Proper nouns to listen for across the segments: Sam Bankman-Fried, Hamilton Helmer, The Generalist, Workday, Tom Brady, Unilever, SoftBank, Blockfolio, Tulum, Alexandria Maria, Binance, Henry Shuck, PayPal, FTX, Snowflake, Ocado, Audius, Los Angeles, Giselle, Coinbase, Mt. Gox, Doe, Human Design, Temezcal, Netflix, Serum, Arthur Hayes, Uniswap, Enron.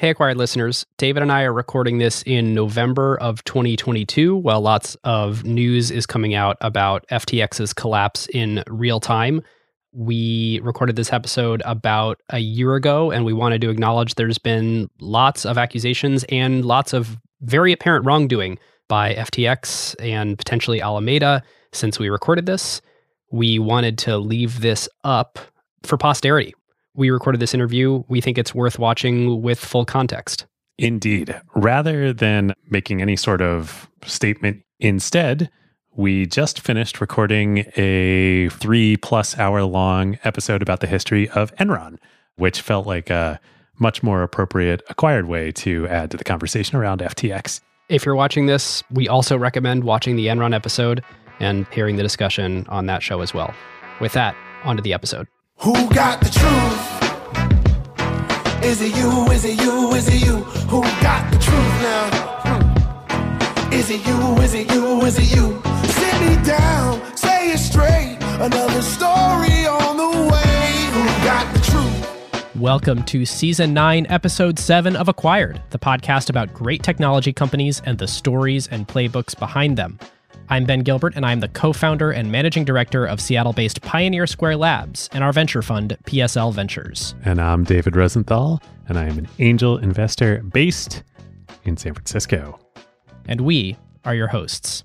Hey, Acquired listeners, David and I are recording this in November of 2022, while lots of news is coming out about FTX's collapse in real time. We recorded this episode about a year ago, and we wanted to acknowledge there's been lots of accusations and lots of very apparent wrongdoing by FTX and potentially Alameda since we recorded this. We wanted to leave this up for posterity. We recorded this interview. We think it's worth watching with full context. Indeed. Rather than making any sort of statement, instead, we just finished recording a 3+ hour long episode about the history of Enron, which felt like a much more appropriate Acquired way to add to the conversation around FTX. If you're watching this, we also recommend watching the Enron episode and hearing the discussion on that show as well. With that, onto the episode. Who got the truth? Is it you? Is it you? Is it you? Who got the truth now? Is it you? Is it you? Is it you? Sit me down, say it straight. Another story on the way. Who got the truth? Welcome to Season 9, Episode 7 of Acquired, the podcast about great technology companies and the stories and playbooks behind them. I'm Ben Gilbert, and I'm the co-founder and managing director of Seattle-based Pioneer Square Labs and our venture fund, PSL Ventures. And I'm David Rosenthal, and I am an angel investor based in San Francisco. And we are your hosts.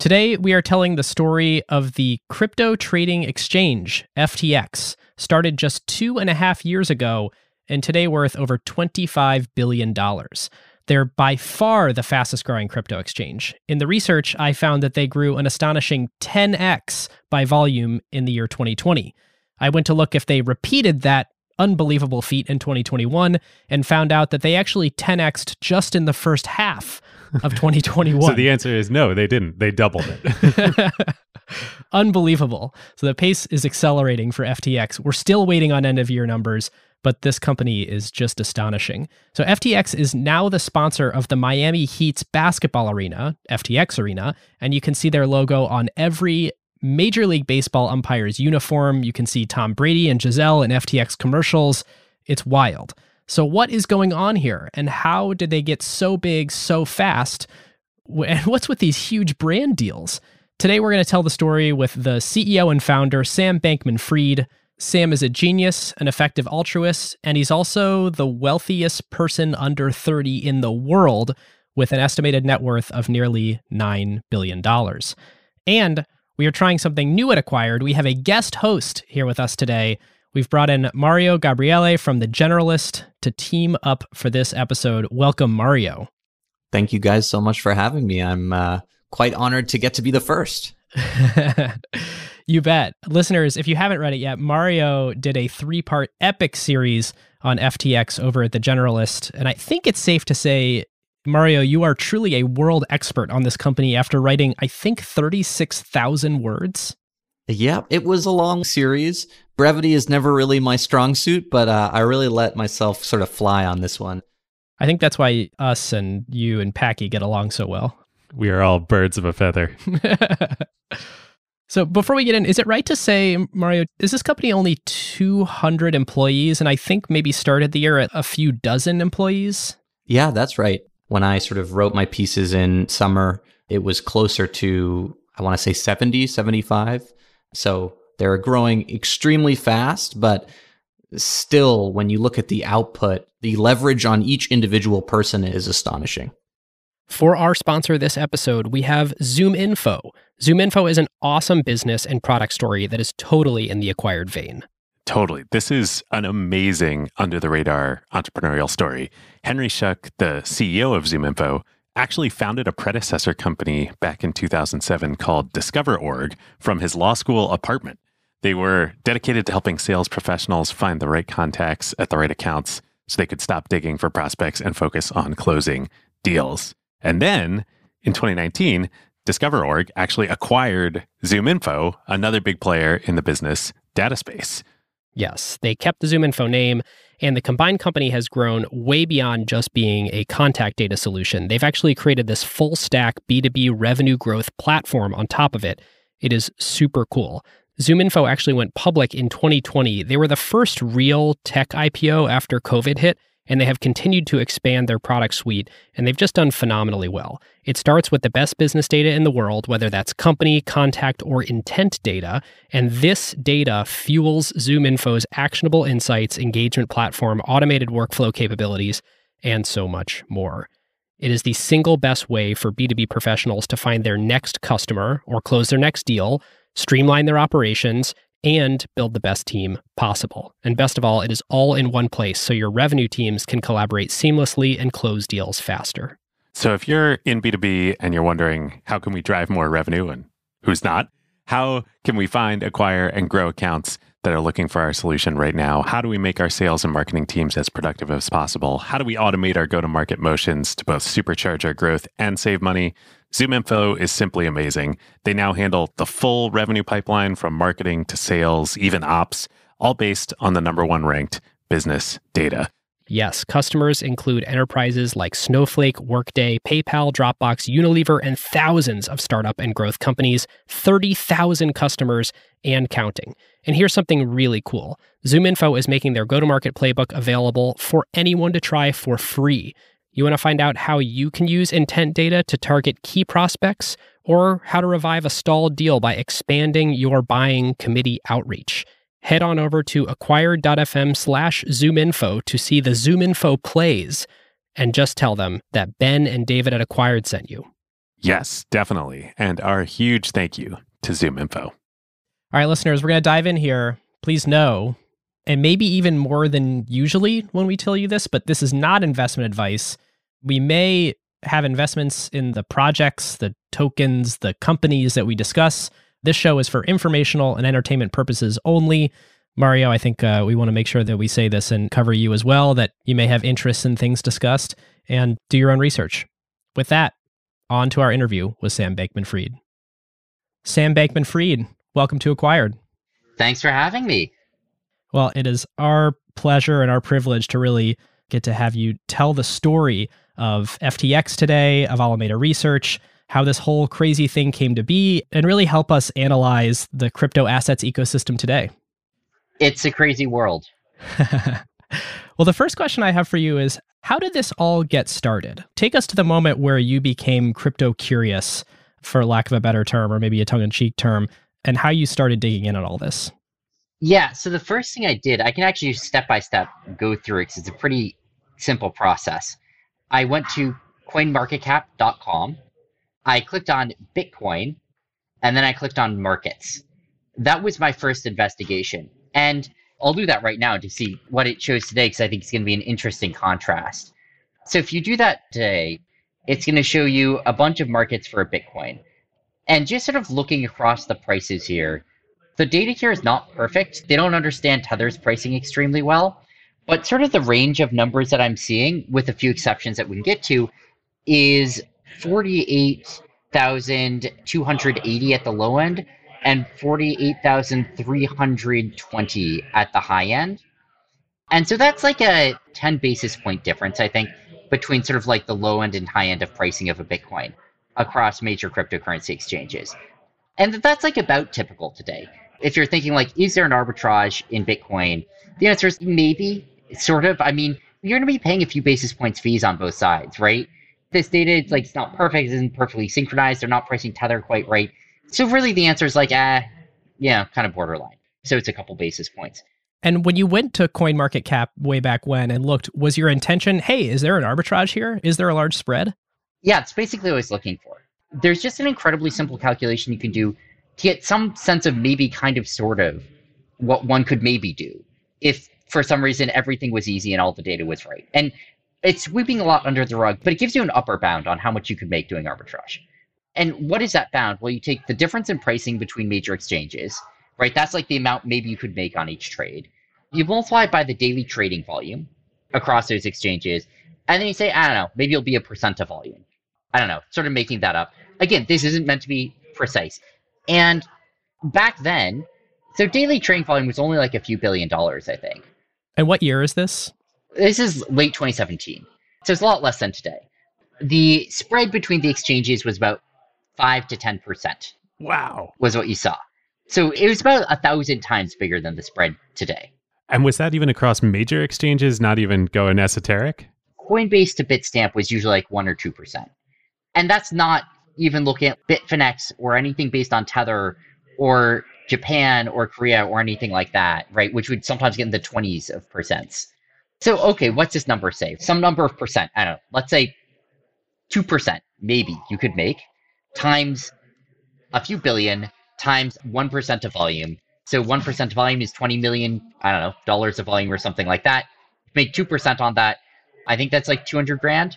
Today, we are telling the story of the crypto trading exchange, FTX, started just 2.5 years ago, and today worth over $25 billion. They're by far the fastest growing crypto exchange. In the research, I found that they grew an astonishing 10x by volume in the year 2020. I went to look if they repeated that unbelievable feat in 2021 and found out that they actually 10x'd just in the first half of 2021. So the answer is no, they didn't. They doubled it. Unbelievable. So the pace is accelerating for FTX. We're still waiting on end of year numbers, but this company is just astonishing. So FTX is now the sponsor of the Miami Heat's basketball arena, FTX Arena, and you can see their logo on every Major League Baseball umpire's uniform. You can see Tom Brady and Giselle in FTX commercials. It's wild. So what is going on here? And how did they get so big so fast? And what's with these huge brand deals? Today, we're going to tell the story with the CEO and founder, Sam Bankman-Fried. Sam is a genius, an effective altruist, and he's also the wealthiest person under 30 in the world, with an estimated net worth of nearly $9 billion. And we are trying something new at Acquired. We have a guest host here with us today. We've brought in Mario Gabriele from The Generalist to team up for this episode. Welcome, Mario. Thank you guys so much for having me. I'm quite honored to get to be the first. You bet. Listeners, if you haven't read it yet, Mario did a 3-part epic series on FTX over at The Generalist. And I think it's safe to say, Mario, you are truly a world expert on this company after writing, I think, 36,000 words. Yeah, it was a long series. Brevity is never really my strong suit, but I really let myself sort of fly on this one. I think that's why us and you and Packy get along so well. We are all birds of a feather. So before we get in, is it right to say, Mario, is this company only 200 employees? And I think maybe started the year at a few dozen employees? Yeah, that's right. When I sort of wrote my pieces in summer, it was closer to, I want to say 70, 75. So they're growing extremely fast, but still, when you look at the output, the leverage on each individual person is astonishing. For our sponsor this episode, we have ZoomInfo. ZoomInfo is an awesome business and product story that is totally in the Acquired vein. Totally. This is an amazing under-the-radar entrepreneurial story. Henry Shuck, the CEO of ZoomInfo, actually founded a predecessor company back in 2007 called DiscoverOrg from his law school apartment. They were dedicated to helping sales professionals find the right contacts at the right accounts so they could stop digging for prospects and focus on closing deals. And then in 2019, DiscoverOrg actually acquired ZoomInfo, another big player in the business data space. Yes, they kept the ZoomInfo name, and the combined company has grown way beyond just being a contact data solution. They've actually created this full stack B2B revenue growth platform on top of it. It is super cool. ZoomInfo actually went public in 2020. They were the first real tech IPO after COVID hit. and they have continued to expand their product suite, and they've just done phenomenally well. It starts with the best business data in the world, whether that's company, contact, or intent data, and this data fuels ZoomInfo's actionable insights, engagement platform, automated workflow capabilities, and so much more. It is the single best way for B2B professionals to find their next customer or close their next deal, streamline their operations, and build the best team possible. And best of all, it is all in one place, so your revenue teams can collaborate seamlessly and close deals faster. So if you're in B2B and you're wondering, how can we drive more revenue and who's not? How can we find, acquire, and grow accounts that are looking for our solution right now? How do we make our sales and marketing teams as productive as possible? How do we automate our go-to-market motions to both supercharge our growth and save money? ZoomInfo is simply amazing. They now handle the full revenue pipeline from marketing to sales, even ops, all based on the #1 ranked business data. Yes, customers include enterprises like Snowflake, Workday, PayPal, Dropbox, Unilever, and thousands of startup and growth companies, 30,000 customers and counting. And here's something really cool. ZoomInfo is making their go-to-market playbook available for anyone to try for free. You want to find out how you can use intent data to target key prospects or how to revive a stalled deal by expanding your buying committee outreach? Head on over to acquired.fm/ZoomInfo to see the ZoomInfo plays and just tell them that Ben and David at Acquired sent you. Yes, definitely. And our huge thank you to ZoomInfo. All right, listeners, we're going to dive in here. Please know, and maybe even more than usually when we tell you this, but this is not investment advice. We may have investments in the projects, the tokens, the companies that we discuss. This show is for informational and entertainment purposes only. Mario, I think we want to make sure that we say this and cover you as well, that you may have interests in things discussed, and do your own research. With that, on to our interview with Sam Bankman-Fried. Sam Bankman-Fried, welcome to Acquired. Thanks for having me. Well, it is our pleasure and our privilege to really get to have you tell the story of FTX today, of Alameda Research, how this whole crazy thing came to be, and really help us analyze the crypto assets ecosystem today. It's a crazy world. Well, the first question I have for you is, how did this all get started? Take us to the moment where you became crypto curious, for lack of a better term, or maybe a tongue-in-cheek term, and how you started digging in on all this. Yeah, so the first thing I did, I can actually step-by-step go through it because it's a pretty simple process. I went to CoinMarketCap.com. I clicked on Bitcoin, and then I clicked on markets. That was my first investigation. And I'll do that right now to see what it shows today, because I think it's going to be an interesting contrast. So if you do that today, it's going to show you a bunch of markets for a Bitcoin. And just sort of looking across the prices here, the data here is not perfect. They don't understand Tether's pricing extremely well, but sort of the range of numbers that I'm seeing, with a few exceptions that we can get to, is 48,280 at the low end and 48,320 at the high end. And so that's like a 10 basis point difference, I think, between sort of like the low end and high end of pricing of a Bitcoin across major cryptocurrency exchanges. And that's like about typical today. If you're thinking like, is there an arbitrage in Bitcoin? The answer is maybe, sort of. I mean, you're going to be paying a few basis points fees on both sides, right? This data, it's like, it's not perfect, it isn't perfectly synchronized, they're not pricing Tether quite right. So really the answer is like, kind of borderline. So it's a couple basis points. And when you went to CoinMarketCap way back when and looked, was your intention, hey, is there an arbitrage here? Is there a large spread? Yeah, it's basically what I was looking for. There's just an incredibly simple calculation you can do to get some sense of maybe kind of sort of what one could maybe do if for some reason everything was easy and all the data was right. And it's sweeping a lot under the rug, but it gives you an upper bound on how much you could make doing arbitrage. And what is that bound? Well, you take the difference in pricing between major exchanges, right? That's like the amount maybe you could make on each trade. You multiply it by the daily trading volume across those exchanges, and then you say, I don't know, maybe it'll be a percent of volume. I don't know, sort of making that up. Again, this isn't meant to be precise. And back then, so daily trading volume was only like a few $billion, I think. And what year is this? This is late 2017, so it's a lot less than today. The spread between the exchanges was about 5 to 10%. Wow. Was what you saw. So it was about 1,000 times bigger than the spread today. And was that even across major exchanges, not even going esoteric? Coinbase to Bitstamp was usually like 1 or 2%. And that's not even looking at Bitfinex or anything based on Tether or Japan or Korea or anything like that, right? Which would sometimes get in the 20s of percents. So, okay, what's this number say? Some number of percent, I don't know. Let's say 2% maybe you could make times a few billion times 1% of volume. So 1% of volume is 20 million, I don't know, dollars of volume or something like that. Make 2% on that. I think that's like 200 grand.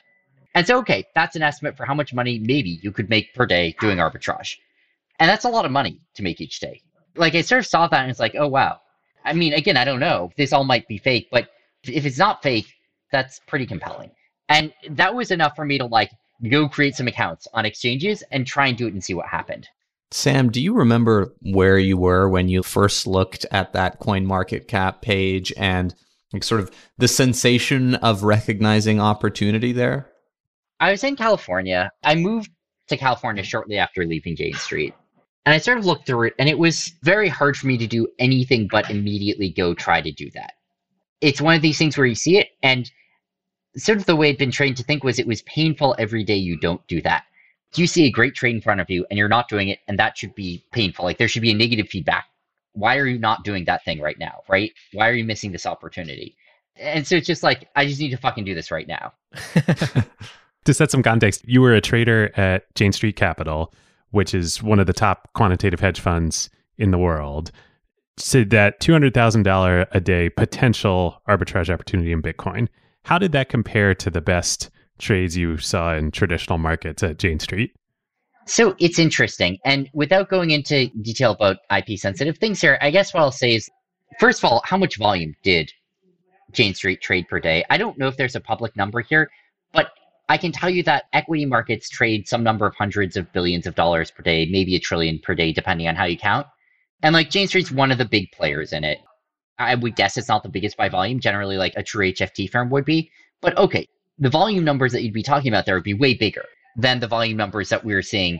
And so, okay, that's an estimate for how much money maybe you could make per day doing arbitrage. And that's a lot of money to make each day. Like I sort of saw that and it's like, oh, wow. I mean, again, I don't know. This all might be fake, but if it's not fake, that's pretty compelling. And that was enough for me to like go create some accounts on exchanges and try and do it and see what happened. Sam, do you remember where you were when you first looked at that CoinMarketCap page and like sort of the sensation of recognizing opportunity there? I was in California. I moved to California shortly after leaving Jane Street. And I sort of looked through it, and it was very hard for me to do anything but immediately go try to do that. It's one of these things where you see it, and sort of the way I'd been trained to think was it was painful every day you don't do that. You see a great trade in front of you, and you're not doing it, and that should be painful. Like there should be a negative feedback. Why are you not doing that thing right now, right? Why are you missing this opportunity? And so it's just like, I just need to fucking do this right now. To set some context, you were a trader at Jane Street Capital, which is one of the top quantitative hedge funds in the world. So that $200,000 a day potential arbitrage opportunity in Bitcoin, how did that compare to the best trades you saw in traditional markets at Jane Street? So it's interesting. And without going into detail about IP sensitive things here, I guess what I'll say is, first of all, how much volume did Jane Street trade per day? I don't know if there's a public number here, but I can tell you that equity markets trade some number of hundreds of billions of dollars per day, maybe a trillion per day, depending on how you count. And like Jane Street's one of the big players in it. I would guess it's not the biggest by volume. Generally, like a true HFT firm would be. But okay, the volume numbers that you'd be talking about there would be way bigger than the volume numbers that we were seeing.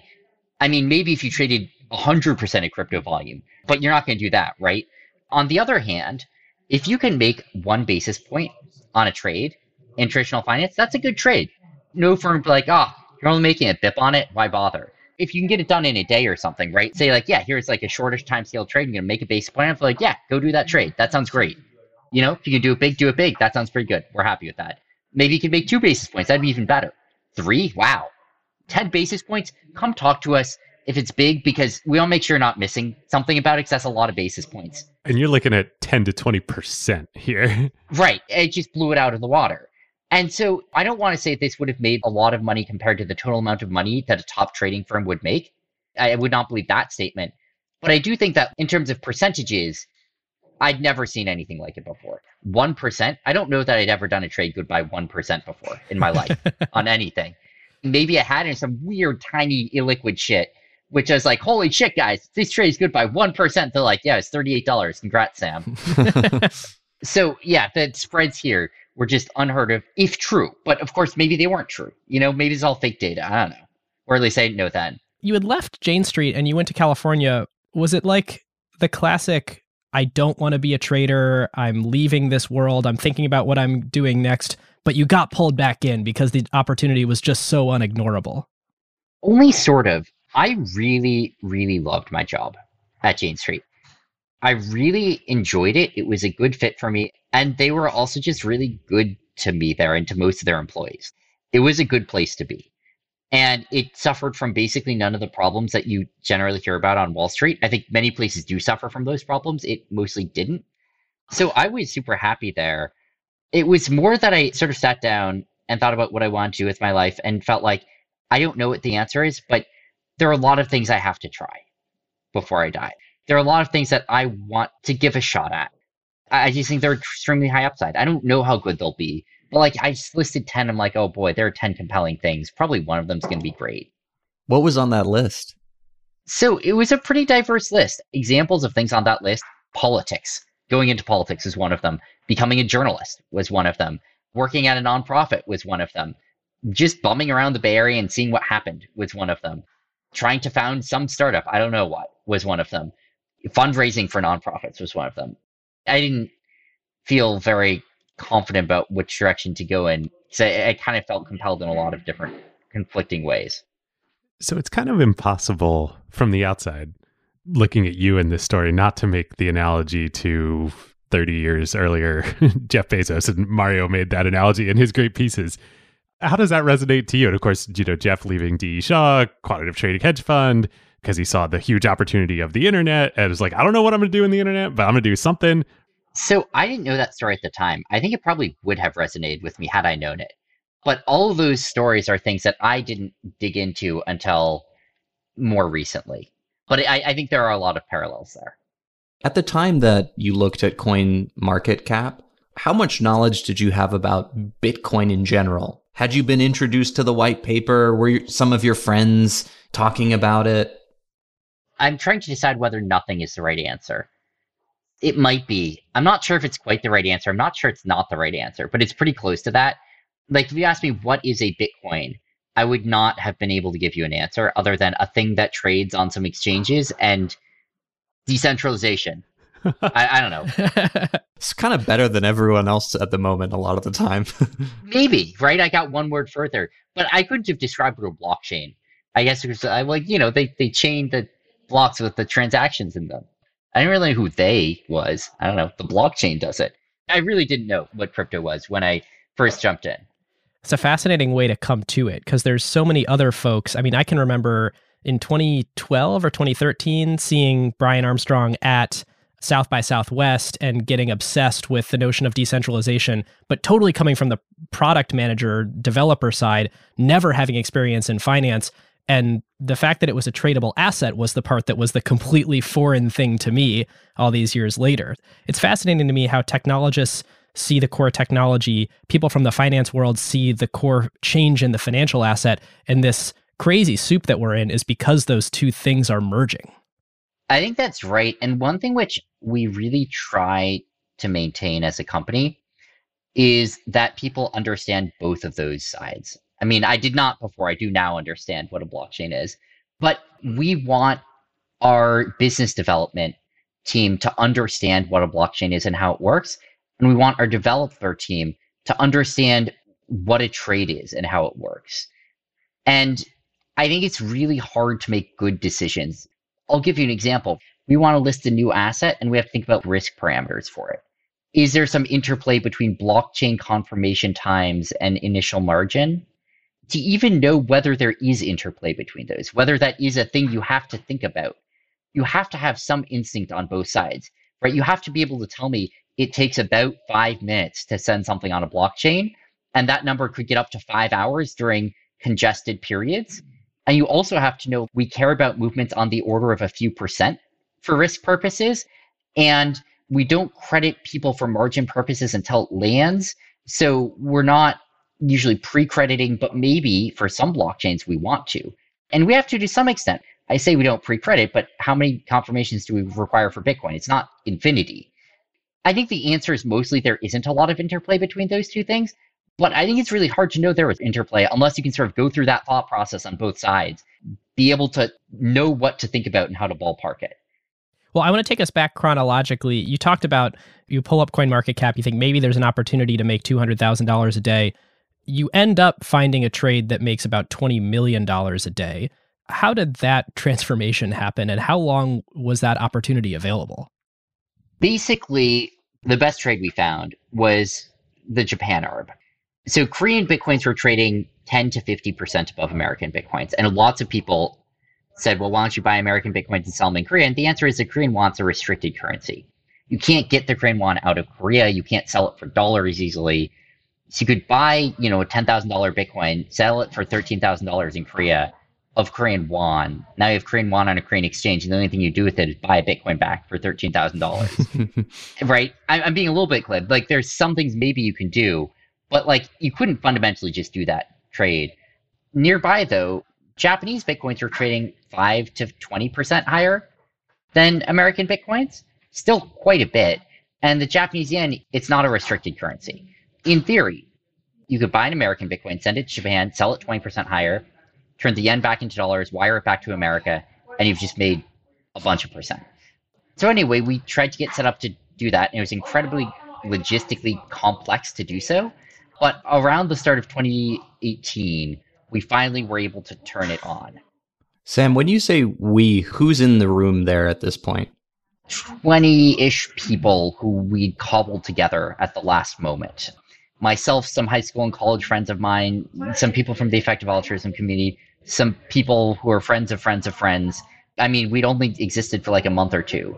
I mean, maybe if you traded 100% of crypto volume, but you're not going to do that, right? On the other hand, if you can make 1 basis point on a trade in traditional finance, that's a good trade. No firm would be like, oh, you're only making a bip on it. Why bother? If you can get it done in a day or something, right? Say like, yeah, here's like a shortish time scale trade. You're going to make a basis point. I'm like, yeah, go do that trade. That sounds great. You know, if you can do it big, do it big. That sounds pretty good. We're happy with that. Maybe you can make 2 basis points. That'd be even better. 3? Wow. 10 basis points? Come talk to us if it's big, because we'll make sure you're not missing something about it, because that's a lot of basis points. And you're looking at 10 to 20% here. Right. It just blew it out of the water. And so I don't want to say this would have made a lot of money compared to the total amount of money that a top trading firm would make. I would not believe that statement. But I do think that in terms of percentages, I'd never seen anything like it before. 1%. I don't know that I'd ever done a trade good by 1% before in my life on anything. Maybe I had in some weird, tiny, illiquid shit, which I was like, holy shit, guys, this trade is good by 1%. They're like, yeah, it's $38. Congrats, Sam. So yeah, the spreads here were just unheard of, if true. But of course, maybe they weren't true. You know, maybe it's all fake data. I don't know. Or at least I didn't know then. You had left Jane Street and you went to California. Was it like the classic, I don't want to be a trader, I'm leaving this world, I'm thinking about what I'm doing next, but you got pulled back in because the opportunity was just so unignorable? Only sort of. I really, really loved my job at Jane Street. I really enjoyed it. It was a good fit for me. And they were also just really good to me there and to most of their employees. It was a good place to be. And it suffered from basically none of the problems that you generally hear about on Wall Street. I think many places do suffer from those problems. It mostly didn't. So I was super happy there. It was more that I sort of sat down and thought about what I wanted to do with my life and felt like, I don't know what the answer is, but there are a lot of things I have to try before I die. There are a lot of things that I want to give a shot at. I just think they're extremely high upside. I don't know how good they'll be, but like I just listed 10. I'm like, oh boy, there are 10 compelling things. Probably one of them's going to be great. What was on that list? So it was a pretty diverse list. Examples of things on that list: politics. Going into politics is one of them. Becoming a journalist was one of them. Working at a nonprofit was one of them. Just bumming around the Bay Area and seeing what happened was one of them. Trying to found some startup, I don't know what, was one of them. Fundraising for nonprofits was one of them. I didn't feel very confident about which direction to go in. So I kind of felt compelled in a lot of different conflicting ways. So it's kind of impossible from the outside, looking at you in this story, not to make the analogy to 30 years earlier, Jeff Bezos, and Mario made that analogy in his great pieces. How does that resonate to you? And of course, you know, Jeff leaving D.E. Shaw, quantitative trading hedge fund, because he saw the huge opportunity of the internet and was like, I don't know what I'm going to do in the internet, but I'm going to do something. So I didn't know that story at the time. I think it probably would have resonated with me had I known it. But all of those stories are things that I didn't dig into until more recently. But I think there are a lot of parallels there. At the time that you looked at CoinMarketCap, how much knowledge did you have about Bitcoin in general? Had you been introduced to the white paper? Were some of your friends talking about it? I'm trying to decide whether nothing is the right answer. It might be. I'm not sure if it's quite the right answer. I'm not sure it's not the right answer, but it's pretty close to that. Like, if you asked me what is a Bitcoin, I would not have been able to give you an answer other than a thing that trades on some exchanges and decentralization. I don't know. It's kind of better than everyone else at the moment a lot of the time. Maybe, right? I got one word further, but I couldn't have described it as a blockchain. I guess because I like, you know, they chained the blocks with the transactions in them. I didn't really know who they was. I don't know. The blockchain does it. I really didn't know what crypto was when I first jumped in. It's a fascinating way to come to it because there's so many other folks. I mean, I can remember in 2012 or 2013 seeing Brian Armstrong at South by Southwest and getting obsessed with the notion of decentralization, but totally coming from the product manager, developer side, never having experience in finance. And the fact that it was a tradable asset was the part that was the completely foreign thing to me all these years later. It's fascinating to me how technologists see the core technology, people from the finance world see the core change in the financial asset, and this crazy soup that we're in is because those two things are merging. I think that's right. And one thing which we really try to maintain as a company is that people understand both of those sides. I mean, I did not before. I do now understand what a blockchain is, but we want our business development team to understand what a blockchain is and how it works. And we want our developer team to understand what a trade is and how it works. And I think it's really hard to make good decisions. I'll give you an example. We want to list a new asset and we have to think about risk parameters for it. Is there some interplay between blockchain confirmation times and initial margin? To even know whether there is interplay between those, whether that is a thing you have to think about, you have to have some instinct on both sides, right? You have to be able to tell me it takes about 5 minutes to send something on a blockchain, and that number could get up to 5 hours during congested periods. And you also have to know we care about movements on the order of a few percent for risk purposes. And we don't credit people for margin purposes until it lands. So we're not usually pre-crediting, but maybe for some blockchains we want to. And we have to some extent. I say we don't pre-credit, but how many confirmations do we require for Bitcoin? It's not infinity. I think the answer is mostly there isn't a lot of interplay between those two things. But I think it's really hard to know there was interplay unless you can sort of go through that thought process on both sides, be able to know what to think about and how to ballpark it. Well, I want to take us back chronologically. You talked about, you pull up CoinMarketCap, you think maybe there's an opportunity to make $200,000 a day. You end up finding a trade that makes about $20 million a day. How did that transformation happen and how long was that opportunity available? Basically, the best trade we found was the Japan arb. So Korean Bitcoins were trading 10 to 50% above American Bitcoins. And lots of people said, well, why don't you buy American Bitcoins and sell them in Korea? And the answer is the Korean won's a restricted currency. You can't get the Korean won out of Korea. You can't sell it for dollars easily. So you could buy, you know, a $10,000 Bitcoin, sell it for $13,000 in Korea of Korean won. Now you have Korean won on a Korean exchange. And the only thing you do with it is buy a Bitcoin back for $13,000. Right? I'm being a little bit glib. Like, there's some things maybe you can do. But like, you couldn't fundamentally just do that trade. Nearby, though, Japanese Bitcoins were trading 5 to 20% higher than American Bitcoins, still quite a bit. And the Japanese yen, it's not a restricted currency. In theory, you could buy an American Bitcoin, send it to Japan, sell it 20% higher, turn the yen back into dollars, wire it back to America, and you've just made a bunch of percent. So anyway, we tried to get set up to do that, and it was incredibly logistically complex to do so. But around the start of 2018, we finally were able to turn it on. Sam, when you say we, who's in the room there at this point? 20-ish people who we cobbled together at the last moment. Myself, some high school and college friends of mine, some people from the effective altruism community, some people who are friends of friends of friends. I mean, we'd only existed for like a month or two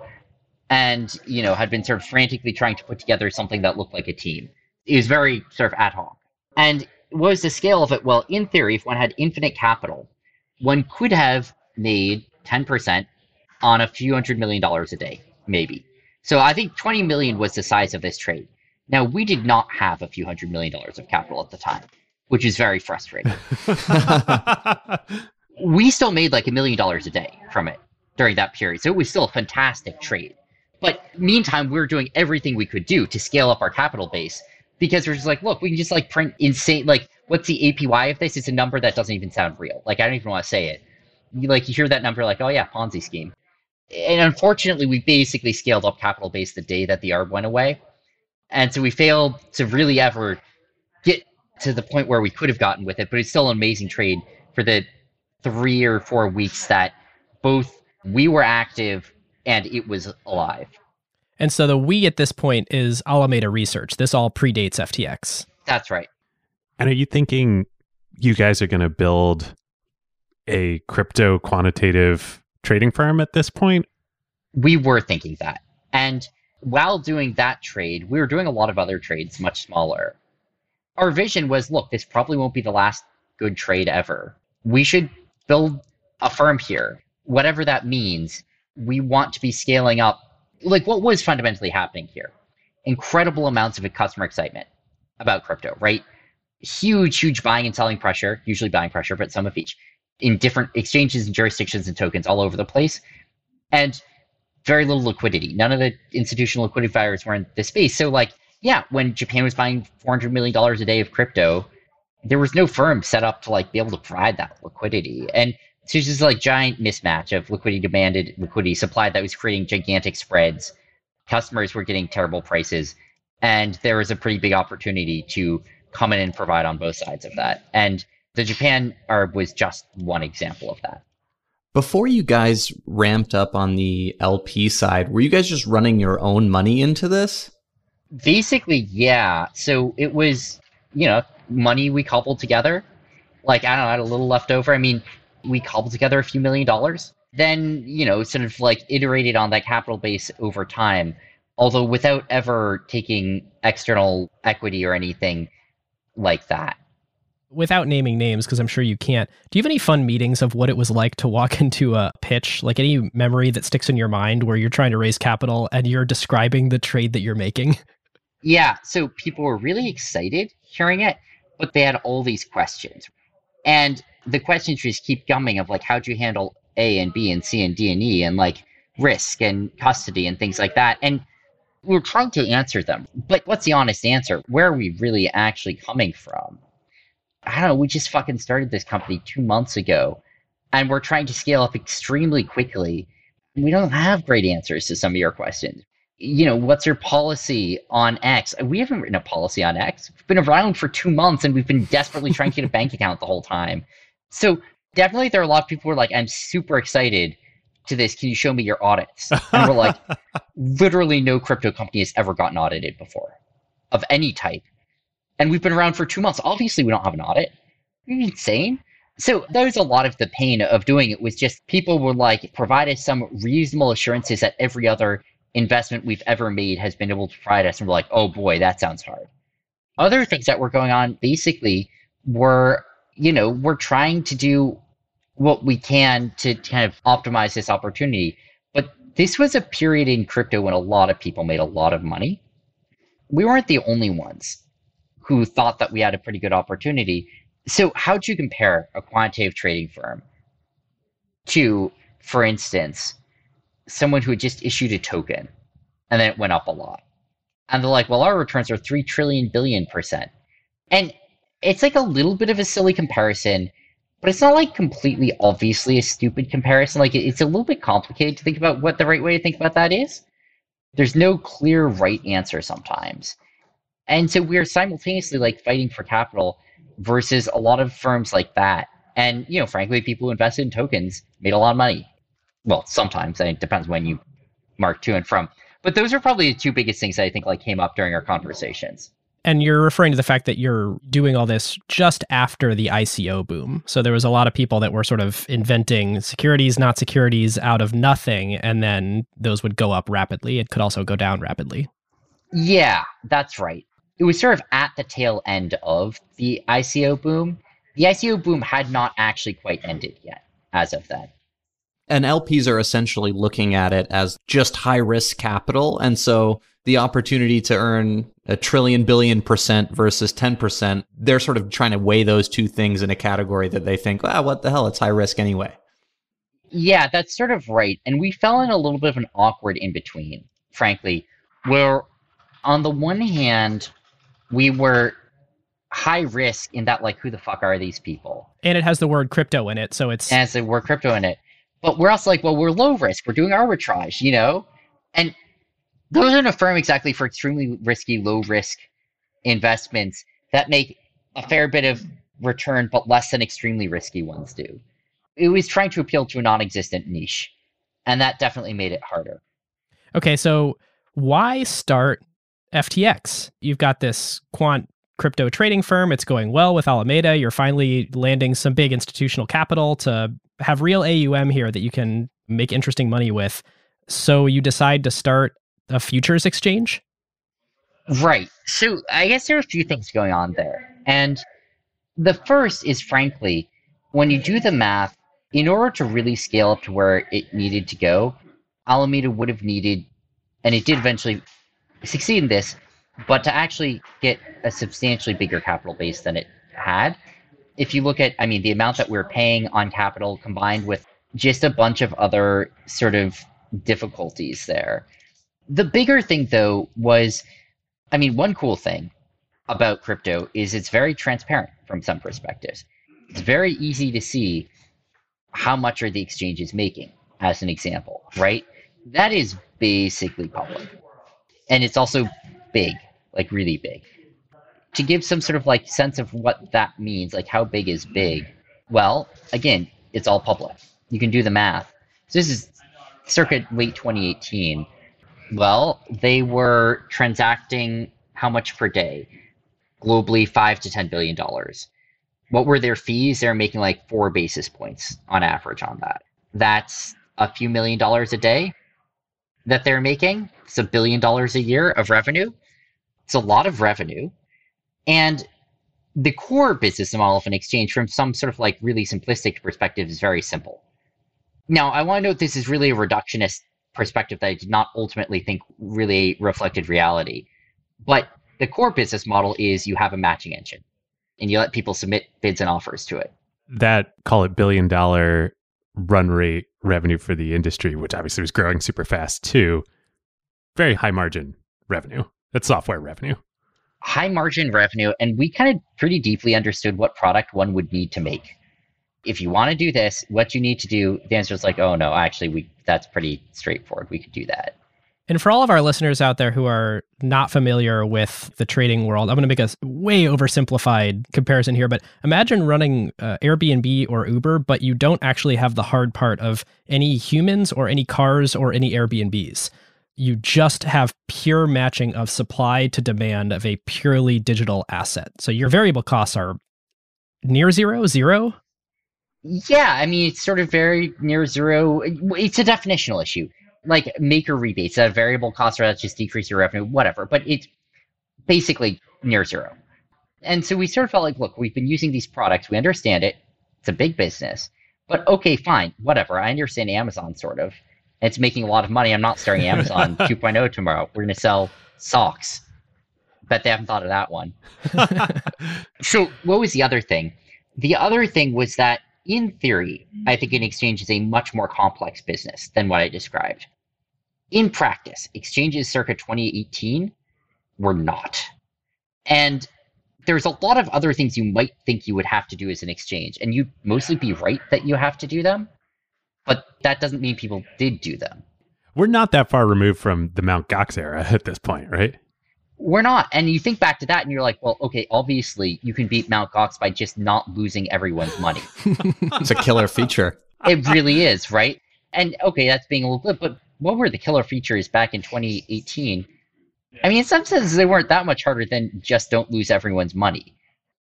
and, you know, had been sort of frantically trying to put together something that looked like a team. It was very sort of ad hoc. And what was the scale of it? Well, in theory, if one had infinite capital, one could have made 10% on a few $100 million a day, maybe. So I think 20 million was the size of this trade. Now, we did not have a few $100 million of capital at the time, which is very frustrating. We still made like $1 million a day from it during that period. So it was still a fantastic trade. But meantime, we were doing everything we could do to scale up our capital base because we're just like, look, we can just like print insane, like what's the APY of this? It's a number that doesn't even sound real. Like, I don't even want to say it. You hear that number like, oh yeah, Ponzi scheme. And unfortunately, we basically scaled up capital base the day that the ARB went away. And so we failed to really ever get to the point where we could have gotten with it, but it's still an amazing trade for the 3 or 4 weeks that both we were active and it was alive. And so the we at this point is Alameda Research. This all predates FTX. That's right. And are you thinking you guys are going to build a crypto quantitative trading firm at this point? We were thinking that. And while doing that trade, we were doing a lot of other trades much smaller. Our vision was, look, this probably won't be the last good trade ever. We should build a firm here. Whatever that means, we want to be scaling up. Like, what was fundamentally happening here? Incredible amounts of customer excitement about crypto, right? Huge, huge buying and selling pressure, usually buying pressure, but some of each, in different exchanges and jurisdictions and tokens all over the place. And very little liquidity. None of the institutional liquidity buyers were in this space. So like, yeah, when Japan was buying $400 million a day of crypto, there was no firm set up to like be able to provide that liquidity. And so it's just like giant mismatch of liquidity demanded, liquidity supplied that was creating gigantic spreads. Customers were getting terrible prices. And there was a pretty big opportunity to come in and provide on both sides of that. And the Japan ARB was just one example of that. Before you guys ramped up on the LP side, were you guys just running your own money into this? Basically, yeah. So it was, money we cobbled together. Like, I had a little left over. I mean, we cobbled together a few $1 million. Then, sort of like iterated on that capital base over time, although without ever taking external equity or anything like that. Without naming names, because I'm sure you can't, do you have any fun meetings of what it was like to walk into a pitch? Like any memory that sticks in your mind where you're trying to raise capital and you're describing the trade that you're making? Yeah, so people were really excited hearing it, but they had all these questions. And the questions just keep coming of like, how do you handle A and B and C and D and E and like risk and custody and things like that? And we're trying to answer them. But what's the honest answer? Where are we really actually coming from? I don't know, we just fucking started this company 2 months ago and we're trying to scale up extremely quickly. We don't have great answers to some of your questions. What's your policy on X? We haven't written a policy on X. We've been around for 2 months and we've been desperately trying to get a bank account the whole time. So definitely there are a lot of people who are like, I'm super excited to this. Can you show me your audits? And we're like, literally no crypto company has ever gotten audited before of any type. And we've been around for 2 months. Obviously, we don't have an audit. Are you insane? So that was a lot of the pain of doing it was just people were like, provide us some reasonable assurances that every other investment we've ever made has been able to provide us. And we're like, oh boy, that sounds hard. Other things that were going on basically were, we're trying to do what we can to kind of optimize this opportunity. But this was a period in crypto when a lot of people made a lot of money. We weren't the only ones who thought that we had a pretty good opportunity. So how do you compare a quantitative trading firm to, for instance, someone who had just issued a token and then it went up a lot? And they're like, well, our returns are 3 trillion billion %. And it's like a little bit of a silly comparison, but it's not like completely obviously a stupid comparison. Like it's a little bit complicated to think about what the right way to think about that is. there's no clear right answer sometimes. And so we're simultaneously like fighting for capital versus a lot of firms like that. And, you know, frankly, people who invested in tokens made a lot of money. Well, sometimes, and it depends when you mark to and from. But those are probably the two biggest things that I think like came up during our conversations. And you're referring to the fact that you're doing all this just after the ICO boom. So there was a lot of people that were sort of inventing securities, not securities out of nothing. And then those would go up rapidly. It could also go down rapidly. Yeah, that's right. It was sort of at the tail end of the ICO boom. The ICO boom had not actually quite ended yet as of then. And LPs are essentially looking at it as just high-risk capital. And so the opportunity to earn a trillion billion % versus 10%, they're sort of trying to weigh those two things in a category that they think, ah, what the hell, it's high risk anyway. Yeah, that's sort of right. And we fell in a little bit of an awkward in-between, frankly, where on the one hand, we were high risk in that, like, who the fuck are these people? And it has the word crypto in it, so it's... And it has the word crypto in it. But we're also like, well, we're low risk. We're doing arbitrage, you know? And those aren't a firm exactly for extremely risky, low risk investments that make a fair bit of return, but less than extremely risky ones do. It was trying to appeal to a non-existent niche, and that definitely made it harder. Okay, so why start FTX? You've got this quant crypto trading firm. It's going well with Alameda. You're finally landing some big institutional capital to have real AUM here that you can make interesting money with. So you decide to start a futures exchange? Right. So I guess there are a few things going on there. And the first is, frankly, when you do the math, in order to really scale up to where it needed to go, Alameda would have needed, and it did eventually succeed in this, but to actually get a substantially bigger capital base than it had. If you look at, I mean, the amount that we're paying on capital combined with just a bunch of other sort of difficulties there. The bigger thing, though, was, I mean, one cool thing about crypto is it's very transparent from some perspectives. It's very easy to see how much are the exchanges making, as an example, right? That is basically public. And it's also big, like really big. To give some sort of like sense of what that means, like how big is big? Well, again, it's all public. You can do the math. So this is circa late 2018. Well, they were transacting how much per day? Globally, $5 to $10 billion. What were their fees? They were making like 4 basis points on average on that. That's a few million dollars a day that they're making. It's $1 billion a year of revenue. It's a lot of revenue. And the core business model of an exchange from some sort of like really simplistic perspective is very simple. Now, I want to note this is really a reductionist perspective that I did not ultimately think really reflected reality. But the core business model is you have a matching engine and you let people submit bids and offers to it. That, call it $1 billion run rate revenue for the industry, which obviously was growing super fast too. Very high margin revenue. That's software revenue. High margin revenue, and we kind of pretty deeply understood what product one would need to make. If you want to do this, what you need to do, the answer is like, oh no, actually, that's pretty straightforward. We could do that. And for all of our listeners out there who are not familiar with the trading world, I'm going to make a way oversimplified comparison here, but imagine running Airbnb or Uber, but you don't actually have the hard part of any humans or any cars or any Airbnbs. You just have pure matching of supply to demand of a purely digital asset. So your variable costs are near zero. Yeah, I mean, it's sort of very near zero. It's a definitional issue, like maker rebates, a variable cost, or that's just decrease your revenue, whatever. But it's basically near zero. And so we sort of felt like, look, we've been using these products. We understand it. It's a big business. But okay, fine, whatever. I understand Amazon sort of. It's making a lot of money. I'm not starting Amazon 2.0 tomorrow. We're going to sell socks. Bet they haven't thought of that one. So what was the other thing? The other thing was that, in theory, I think an exchange is a much more complex business than what I described. In practice, exchanges circa 2018 were not. And there's a lot of other things you might think you would have to do as an exchange. And you'd mostly be right that you have to do them. But that doesn't mean people did do them. We're not that far removed from the Mt. Gox era at this point, right? We're not. And you think back to that and you're like, well, okay, obviously you can beat Mt. Gox by just not losing everyone's money. It's a killer feature. It really is, right? And okay, that's being a little bit, but what were the killer features back in 2018? I mean, in some senses, they weren't that much harder than just don't lose everyone's money.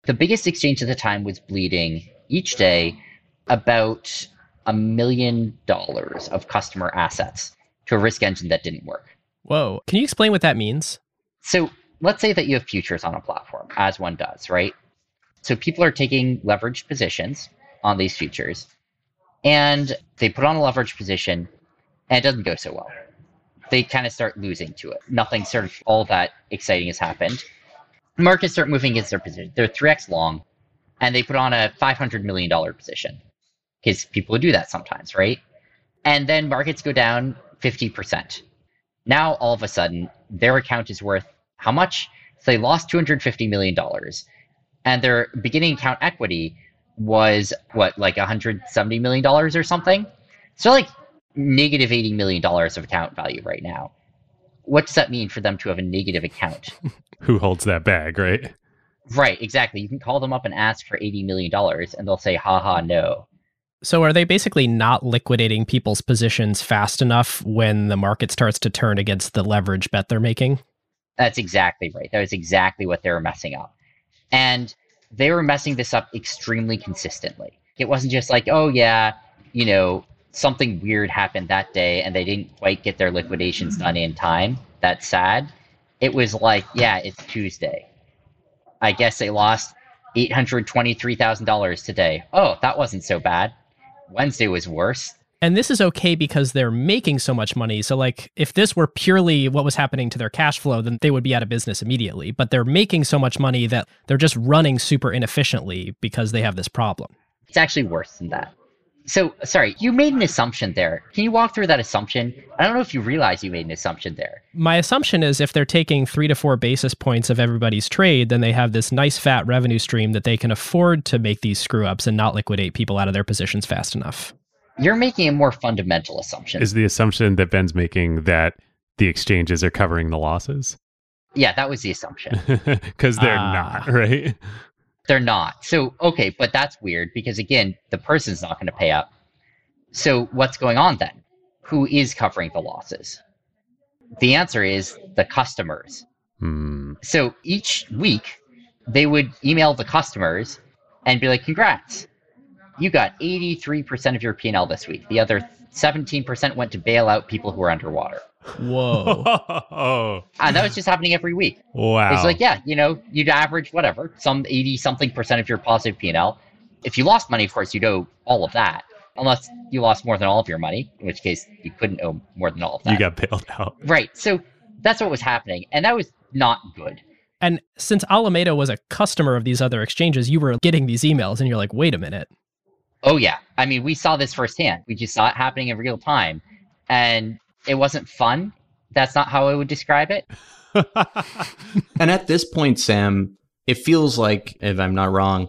The biggest exchange at the time was bleeding each day about $1 million of customer assets to a risk engine that didn't work. Whoa. Can you explain what that means? So let's say that you have futures on a platform, as one does, right? So people are taking leveraged positions on these futures, and they put on a leveraged position, and it doesn't go so well. They kind of start losing to it. Nothing sort of all that exciting has happened. Markets start moving against their position. They're 3x long, and they put on a $500 million position, because people do that sometimes, right? And then markets go down 50%. Now, all of a sudden, their account is worth how much? So they lost $250 million, and their beginning account equity was, what, like $170 million or something? So like negative $80 million of account value right now. What does that mean for them to have a negative account? Who holds that bag, right? Right, exactly. You can call them up and ask for $80 million, and they'll say, haha, no. So are they basically not liquidating people's positions fast enough when the market starts to turn against the leverage bet they're making? That's exactly right. That was exactly what they were messing up. And they were messing this up extremely consistently. It wasn't just like, oh yeah, you know, something weird happened that day and they didn't quite get their liquidations done in time. That's sad. It was like, yeah, it's Tuesday. I guess they lost $823,000 today. Oh, that wasn't so bad. Wednesday was worse. And this is okay because they're making so much money. So like if this were purely what was happening to their cash flow, then they would be out of business immediately. But they're making so much money that they're just running super inefficiently because they have this problem. It's actually worse than that. So sorry, you made an assumption there. Can you walk through that assumption? I don't know if you realize you made an assumption there. My assumption is if they're taking 3 to 4 basis points of everybody's trade, then they have this nice fat revenue stream that they can afford to make these screw ups and not liquidate people out of their positions fast enough. You're making a more fundamental assumption. Is the assumption that Ben's making that the exchanges are covering the losses? Yeah, that was the assumption. Because they're not, right? They're not. So, okay, but that's weird because, again, the person's not going to pay up. So what's going on then? Who is covering the losses? The answer is the customers. So each week, they would email the customers and be like, congrats. You got 83% of your P&L this week. The other 17% went to bail out people who are underwater. Whoa. And that was just happening every week. Wow. It's like, yeah, you know, you'd average whatever, some 80-something% of your positive P&L. If you lost money, of course, you'd owe all of that, unless you lost more than all of your money, in which case you couldn't owe more than all of that. You got bailed out. Right. So that's what was happening. And that was not good. And since Alameda was a customer of these other exchanges, you were getting these emails and you're like, wait a minute. Oh, yeah. I mean, we saw this firsthand. We just saw it happening in real time. And it wasn't fun. That's not how I would describe it. And at this point, Sam, it feels like, if I'm not wrong,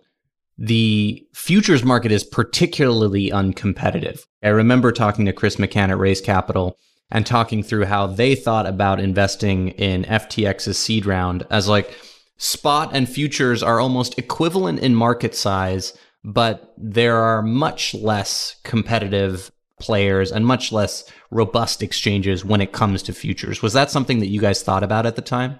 the futures market is particularly uncompetitive. I remember talking to Chris McCann at Race Capital and talking through how they thought about investing in FTX's seed round as like spot and futures are almost equivalent in market size, but there are much less competitive players and much less robust exchanges when it comes to futures. Was that something that you guys thought about at the time?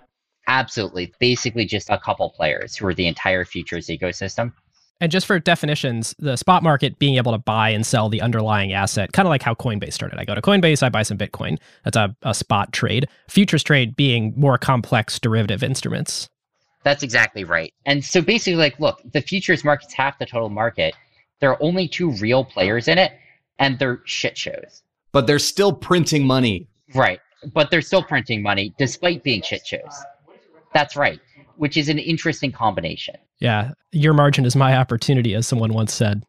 Absolutely. Basically just a couple players who were the entire futures ecosystem. And just for definitions, the spot market being able to buy and sell the underlying asset, kind of like how Coinbase started. I go to Coinbase, I buy some Bitcoin. That's a spot trade. Futures trade being more complex derivative instruments. That's exactly right. And so basically, like, look, the futures market's half the total market. There are only 2 real players in it. And they're shit shows. But they're still printing money. Right. But they're still printing money despite being shit shows. That's right. Which is an interesting combination. Yeah. Your margin is my opportunity, as someone once said.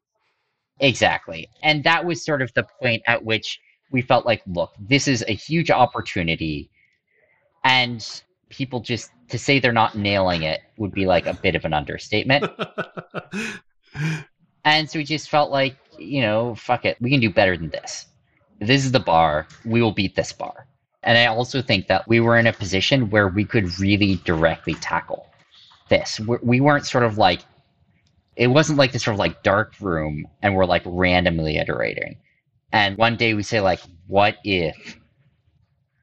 Exactly. And that was sort of the point at which we felt like, look, this is a huge opportunity. And people just, to say they're not nailing it would be like a bit of an understatement. And so we just felt like, you know, fuck it. We can do better than this. this is the bar, we will beat this bar. And I also think that we were in a position where we could really directly tackle this. We weren't sort of like, it wasn't like this sort of like dark room and we're like randomly iterating. And one day we say like, what if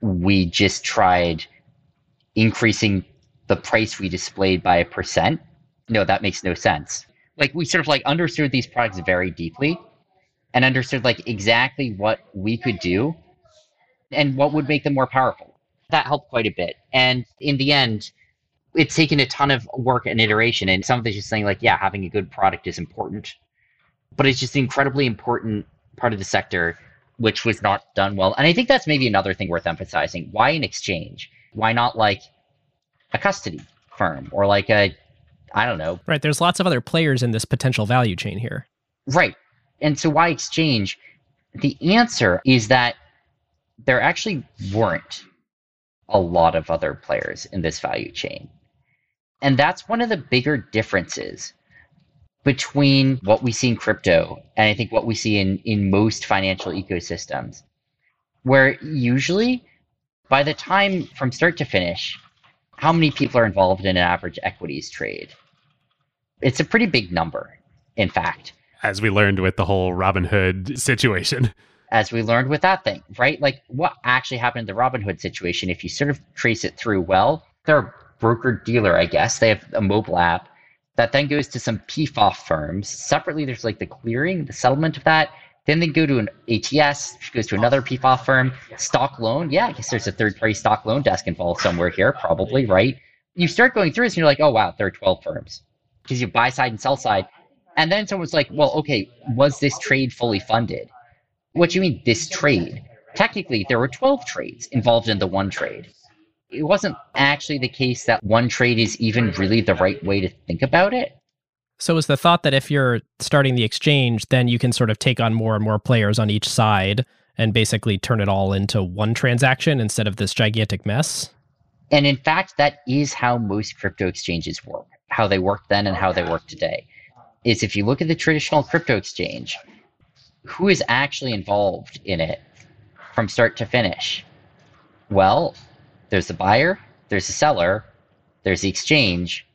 we just tried increasing the price we displayed by 1%? No, that makes no sense. Like we sort of like understood these products very deeply and understood like exactly what we could do and what would make them more powerful. That helped quite a bit. And in the end, it's taken a ton of work and iteration. And some of it's just saying like, yeah, having a good product is important, but it's just an incredibly important part of the sector, which was not done well. And I think that's maybe another thing worth emphasizing. Why an exchange? Why not like a custody firm or like a, I don't know. Right. There's lots of other players in this potential value chain here. Right. And so why exchange? The answer is that there actually weren't a lot of other players in this value chain. And that's one of the bigger differences between what we see in crypto and I think what we see in most financial ecosystems, where usually by the time from start to finish, how many people are involved in an average equities trade? It's a pretty big number, in fact. As we learned with the whole Robinhood situation. As we learned with that thing, right? Like what actually happened in the Robinhood situation, if you sort of trace it through, well, they're a broker-dealer, I guess. They have a mobile app that then goes to some PFOF firms. Separately, there's like the clearing, the settlement of that. Then they go to an ATS, which goes to another PFOF firm. Stock loan, yeah, I guess there's a third-party stock loan desk involved somewhere here, probably, right? You start going through this and you're like, oh, wow, there are 12 firms. Because you have buy side and sell side. And then someone's like, well, okay, was this trade fully funded? What do you mean, this trade? Technically, there were 12 trades involved in the one trade. It wasn't actually the case that one trade is even really the right way to think about it. So is the thought that if you're starting the exchange, then you can sort of take on more and more players on each side and basically turn it all into one transaction instead of this gigantic mess? And in fact, that is how most crypto exchanges work, how they work then and how they work today. Is if you look at the traditional crypto exchange, who is actually involved in it from start to finish? Well, there's the buyer, there's the seller, there's the exchange.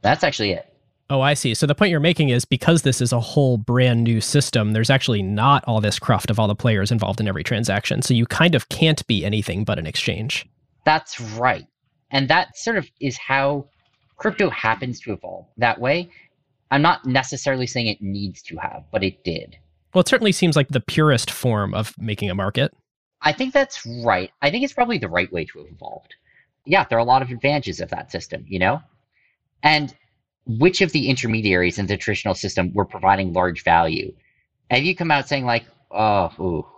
That's actually it. Oh, I see. So the point you're making is because this is a whole brand new system, there's actually not all this cruft of all the players involved in every transaction. So you kind of can't be anything but an exchange. That's right. And that sort of is how crypto happens to evolve that way. I'm not necessarily saying it needs to have, but it did. Well, it certainly seems like the purest form of making a market. I think that's right. I think it's probably the right way to have evolved. Yeah, there are a lot of advantages of that system, you know? And which of the intermediaries in the traditional system were providing large value? Have you come out saying like, oh,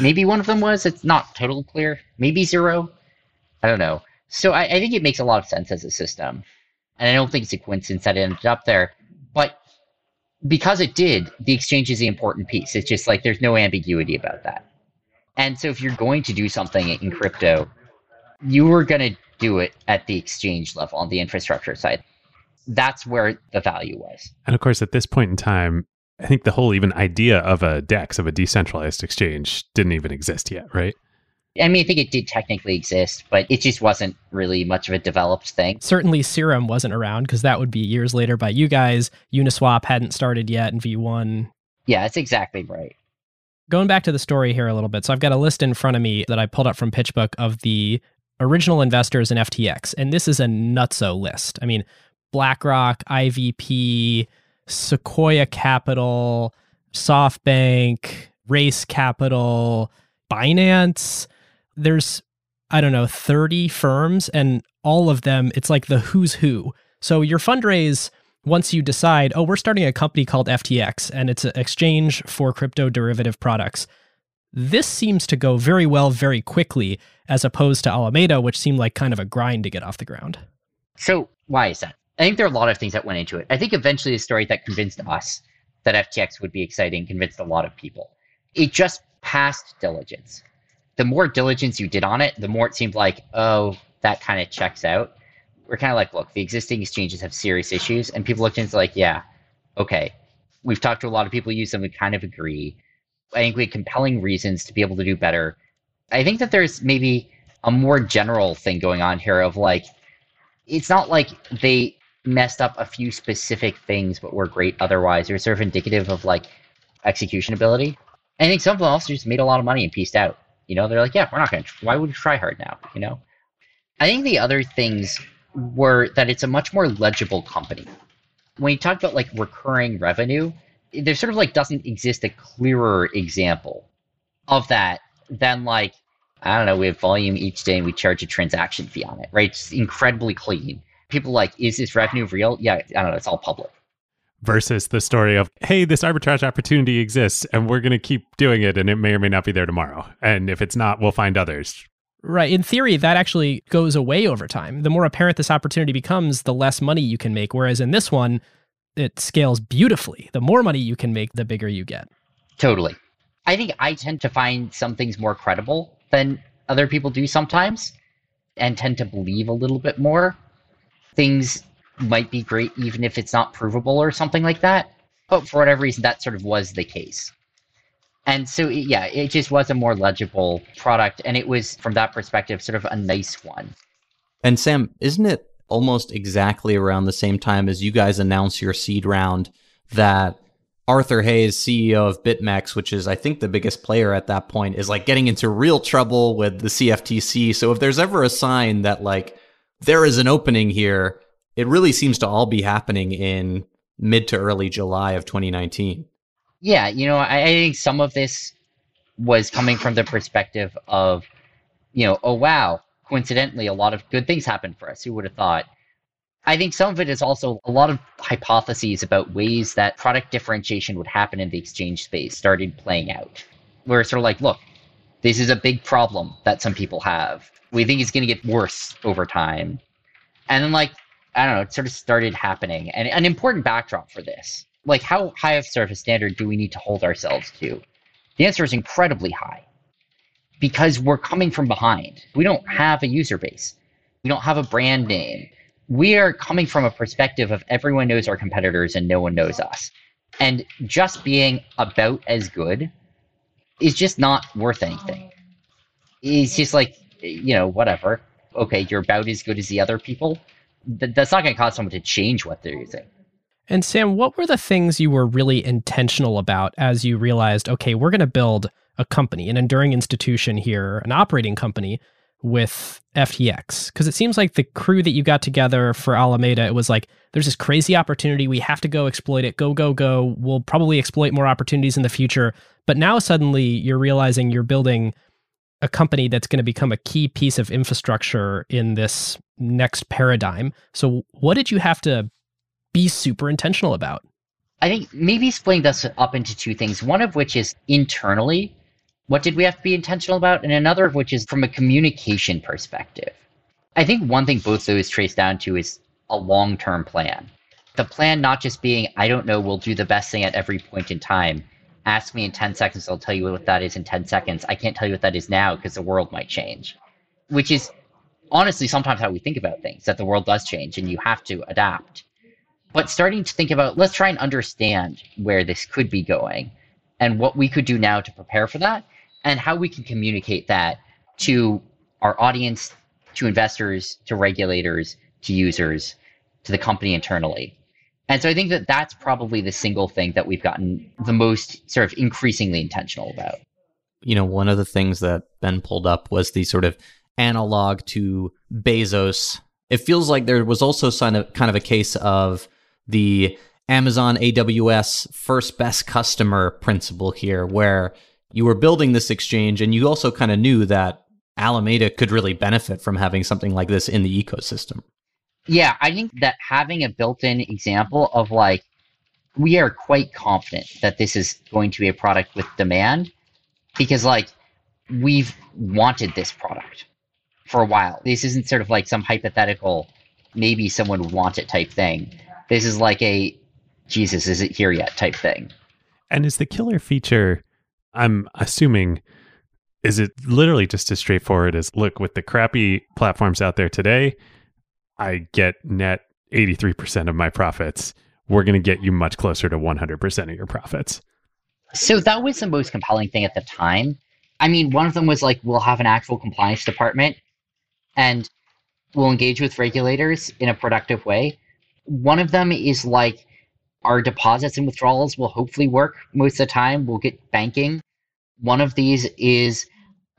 maybe one of them was, it's not totally clear, maybe zero. I don't know. So I think it makes a lot of sense as a system. And I don't think it's a coincidence that it ended up there. But because it did, the exchange is the important piece. It's just like, there's no ambiguity about that. And so if you're going to do something in crypto, you were going to do it at the exchange level on the infrastructure side. That's where the value was. And of course, at this point in time, I think the whole even idea of a DEX, of a decentralized exchange, didn't even exist yet, right? I mean, I think it did technically exist, but it just wasn't really much of a developed thing. Certainly Serum wasn't around because that would be years later by you guys. Uniswap hadn't started yet in V1. Yeah, that's exactly right. Going back to the story here a little bit. So I've got a list in front of me that I pulled up from PitchBook of the original investors in FTX. And this is a nutso list. I mean, BlackRock, IVP, Sequoia Capital, SoftBank, Race Capital, Binance. There's, I don't know, 30 firms, and all of them, it's like the who's who. So your fundraise, once you decide, oh, we're starting a company called FTX, and it's an exchange for crypto derivative products. This seems to go very well, very quickly, as opposed to Alameda, which seemed like kind of a grind to get off the ground. So why is that? I think there are a lot of things that went into it. I think eventually the story that convinced us that FTX would be exciting convinced a lot of people. It just passed diligence. The more diligence you did on it, the more it seemed like, oh, that kind of checks out. We're kind of like, look, the existing exchanges have serious issues. And people looked into like, yeah, okay. We've talked to a lot of people who use them. We kind of agree. I think we had compelling reasons to be able to do better. I think that there's maybe a more general thing going on here of like, it's not like they messed up a few specific things but were great otherwise. They're sort of indicative of like execution ability. And I think some of them also just made a lot of money and pieced out. You know, they're like, yeah, we're not going to, why would you try hard now? You know, I think the other things were that it's a much more legible company. When you talk about like recurring revenue, there sort of like doesn't exist a clearer example of that than like, I don't know, we have volume each day and we charge a transaction fee on it, right? It's incredibly clean. People like, is this revenue real? Yeah, I don't know, it's all public. Versus the story of, hey, this arbitrage opportunity exists and we're going to keep doing it and it may or may not be there tomorrow. And if it's not, we'll find others. Right. In theory, that actually goes away over time. The more apparent this opportunity becomes, the less money you can make. Whereas in this one, it scales beautifully. The more money you can make, the bigger you get. Totally. I think I tend to find some things more credible than other people do sometimes and tend to believe a little bit more. Things might be great even if it's not provable or something like that. But for whatever reason, that sort of was the case. And so, yeah, it just was a more legible product. And it was, from that perspective, sort of a nice one. And Sam, isn't it almost exactly around the same time as you guys announce your seed round that Arthur Hayes, CEO of BitMEX, which is, I think, the biggest player at that point, is like getting into real trouble with the CFTC. So if there's ever a sign that like there is an opening here, it really seems to all be happening in mid to early July of 2019. Yeah, you know, I think some of this was coming from the perspective of, you know, oh, wow, coincidentally, a lot of good things happened for us. Who would have thought? I think some of it is also a lot of hypotheses about ways that product differentiation would happen in the exchange space started playing out. We're sort of like, look, this is a big problem that some people have. We think it's going to get worse over time. And then, like, I don't know, it sort of started happening. And an important backdrop for this. Like, how high of sort of a standard do we need to hold ourselves to? The answer is incredibly high because we're coming from behind. We don't have a user base. We don't have a brand name. We are coming from a perspective of everyone knows our competitors and no one knows us. And just being about as good is just not worth anything. It's just like, you know, whatever. Okay, you're about as good as the other people. That's not going to cause someone to change what they're using. And Sam, what were the things you were really intentional about as you realized, okay, we're going to build a company, an enduring institution here, an operating company with FTX? Because it seems like the crew that you got together for Alameda, it was like, there's this crazy opportunity. We have to go exploit it. Go, go, go. We'll probably exploit more opportunities in the future. But now suddenly you're realizing you're building a company that's going to become a key piece of infrastructure in this next paradigm. So what did you have to be super intentional about? I think maybe splitting this up into two things, one of which is internally, what did we have to be intentional about? And another of which is from a communication perspective. I think one thing both those trace down to is a long-term plan. The plan not just being, I don't know, we'll do the best thing at every point in time. Ask me in 10 seconds, I'll tell you what that is in 10 seconds. I can't tell you what that is now because the world might change, which is honestly sometimes how we think about things, that the world does change and you have to adapt. But starting to think about, let's try and understand where this could be going and what we could do now to prepare for that and how we can communicate that to our audience, to investors, to regulators, to users, to the company internally. And so I think that that's probably the single thing that we've gotten the most sort of increasingly intentional about. You know, one of the things that Ben pulled up was the sort of analog to Bezos. It feels like there was also kind of a case of the Amazon AWS first best customer principle here, where you were building this exchange and you also kind of knew that Alameda could really benefit from having something like this in the ecosystem. Yeah, I think that having a built-in example of like, we are quite confident that this is going to be a product with demand because like we've wanted this product for a while. This isn't sort of like some hypothetical, maybe someone would want it type thing. This is like a, Jesus, is it here yet type thing. And is the killer feature, I'm assuming, is it literally just as straightforward as, look, with the crappy platforms out there today, I get net 83% of my profits. We're going to get you much closer to 100% of your profits. So that was the most compelling thing at the time. I mean, one of them was like, we'll have an actual compliance department and we'll engage with regulators in a productive way. One of them is like, our deposits and withdrawals will hopefully work most of the time. We'll get banking. One of these is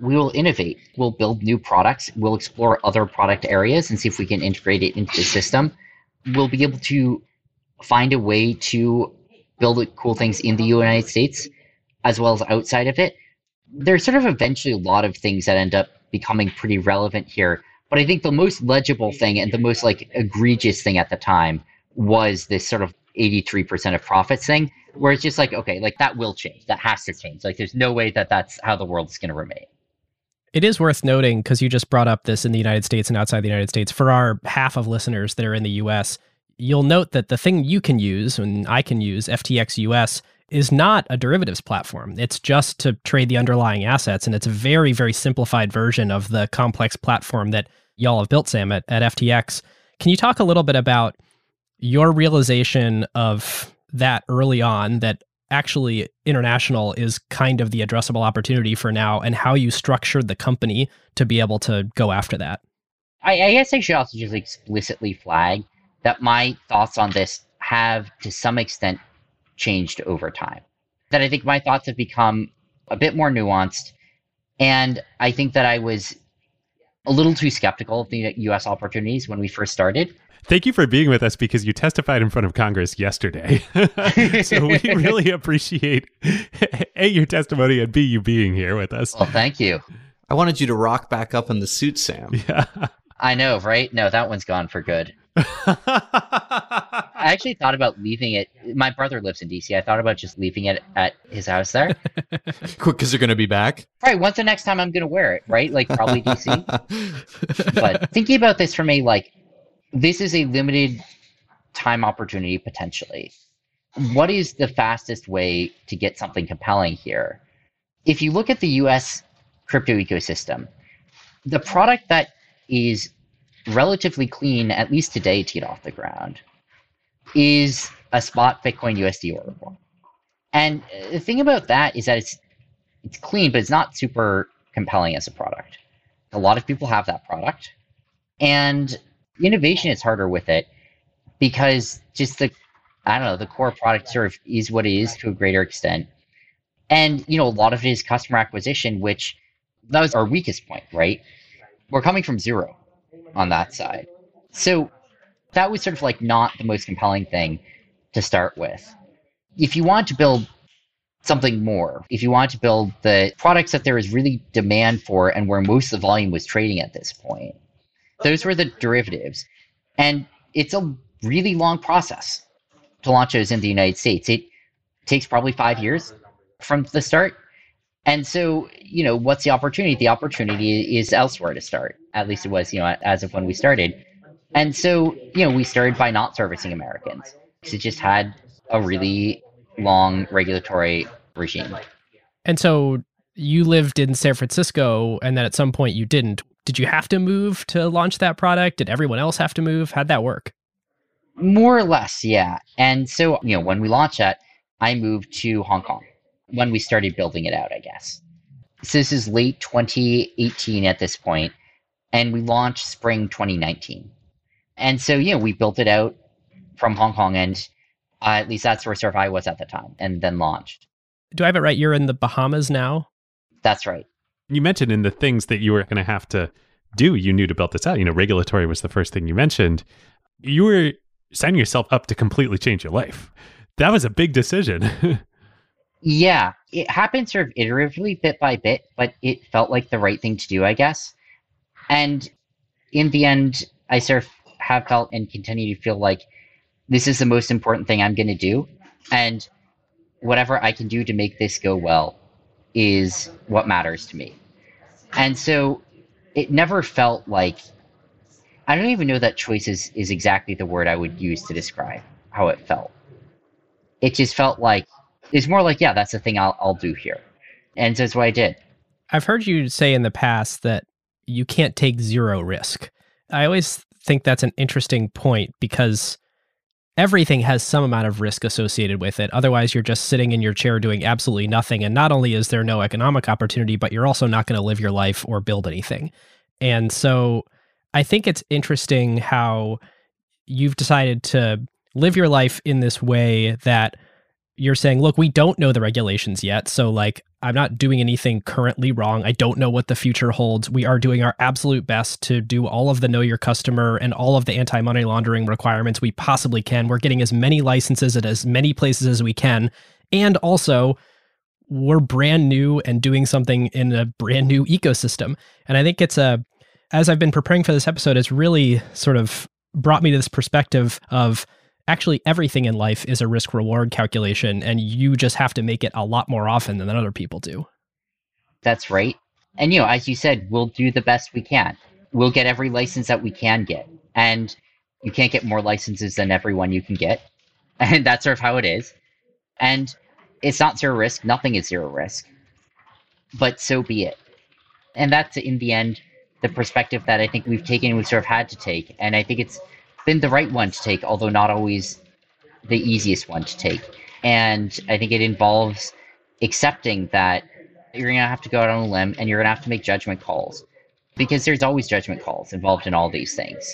we will innovate. We'll build new products. We'll explore other product areas and see if we can integrate it into the system. We'll be able to find a way to build cool things in the United States as well as outside of it. There's sort of eventually a lot of things that end up becoming pretty relevant here. But I think the most legible thing and the most like egregious thing at the time was this sort of 83% of profits thing, where it's just like, okay, like that will change. That has to change. Like there's no way that that's how the world's going to remain. It is worth noting, because you just brought up this in the United States and outside the United States, for our half of listeners that are in the US, you'll note that the thing you can use and I can use, FTX US, is not a derivatives platform. It's just to trade the underlying assets. And it's a very, very simplified version of the complex platform that y'all have built, Sam, at FTX. Can you talk a little bit about your realization of that early on, that actually international is kind of the addressable opportunity for now, and how you structured the company to be able to go after that? I guess I should also just explicitly flag that my thoughts on this have, to some extent, changed over time. That I think my thoughts have become a bit more nuanced. And I think that I was a little too skeptical of the US opportunities when we first started. Thank you for being with us, because you testified in front of Congress yesterday. So we really appreciate, A, your testimony, and B, you being here with us. Well, thank you. I wanted you to rock back up in the suit, Sam. Yeah. I know, right? No, that one's gone for good. I actually thought about leaving it. My brother lives in DC. I thought about just leaving it at his house there. Quick, because they're going to be back. Right. When's the next time I'm going to wear it? Right. Like probably DC. But thinking about this for me, like this is a limited time opportunity potentially. What is the fastest way to get something compelling here? If you look at the US crypto ecosystem, the product that is relatively clean, at least today, to get off the ground, is a spot Bitcoin USD orderable. And the thing about that is that it's clean, but it's not super compelling as a product. A lot of people have that product. And innovation is harder with it because just the core product sort of is what it is to a greater extent. And, a lot of it is customer acquisition, which that was our weakest point, right? We're coming from zero on that side. So that was sort of like not the most compelling thing to start with. If you want to build something more, if you want to build the products that there is really demand for and where most of the volume was trading at this point, those were the derivatives. And it's a really long process to launch those in the United States. It takes probably 5 years from the start. And so, what's the opportunity? The opportunity is elsewhere to start. At least it was, as of when we started. And so, we started by not servicing Americans, because it just had a really long regulatory regime. And so you lived in San Francisco, and then at some point you didn't. Did you have to move to launch that product? Did everyone else have to move? How'd that work? More or less, yeah. And so, when we launched that, I moved to Hong Kong. When we started building it out, I guess. So this is late 2018 at this point, and we launched spring 2019. And so, we built it out from Hong Kong, and at least that's where I was at the time, and then launched. Do I have it right? You're in the Bahamas now? That's right. You mentioned in the things that you were going to have to do, you knew to build this out. Regulatory was the first thing you mentioned. You were signing yourself up to completely change your life. That was a big decision. Yeah, it happened sort of iteratively, bit by bit, but it felt like the right thing to do, I guess. And in the end, I sort of have felt and continue to feel like this is the most important thing I'm going to do. And whatever I can do to make this go well is what matters to me. And so it never felt like, I don't even know that choice is exactly the word I would use to describe how it felt. It just felt like, it's more like, yeah, that's the thing I'll do here. And so that's what I did. I've heard you say in the past that you can't take zero risk. I always think that's an interesting point, because everything has some amount of risk associated with it. Otherwise, you're just sitting in your chair doing absolutely nothing. And not only is there no economic opportunity, but you're also not going to live your life or build anything. And so I think it's interesting how you've decided to live your life in this way that you're saying, look, we don't know the regulations yet. So like, I'm not doing anything currently wrong. I don't know what the future holds. We are doing our absolute best to do all of the know your customer and all of the anti-money laundering requirements we possibly can. We're getting as many licenses at as many places as we can. And also, we're brand new and doing something in a brand new ecosystem. And I think it's a, as I've been preparing for this episode, it's really sort of brought me to this perspective of actually everything in life is a risk reward calculation, and you just have to make it a lot more often than other people do. That's right. And, you know, as you said, we'll do the best we can. We'll get every license that we can get. And you can't get more licenses than everyone you can get. And that's sort of how it is. And it's not zero risk. Nothing is zero risk. But so be it. And that's, in the end, the perspective that I think we've taken, we sort of had to take. And I think it's been the right one to take, although not always the easiest one to take. And I think it involves accepting that you're going to have to go out on a limb and you're going to have to make judgment calls, because there's always judgment calls involved in all these things.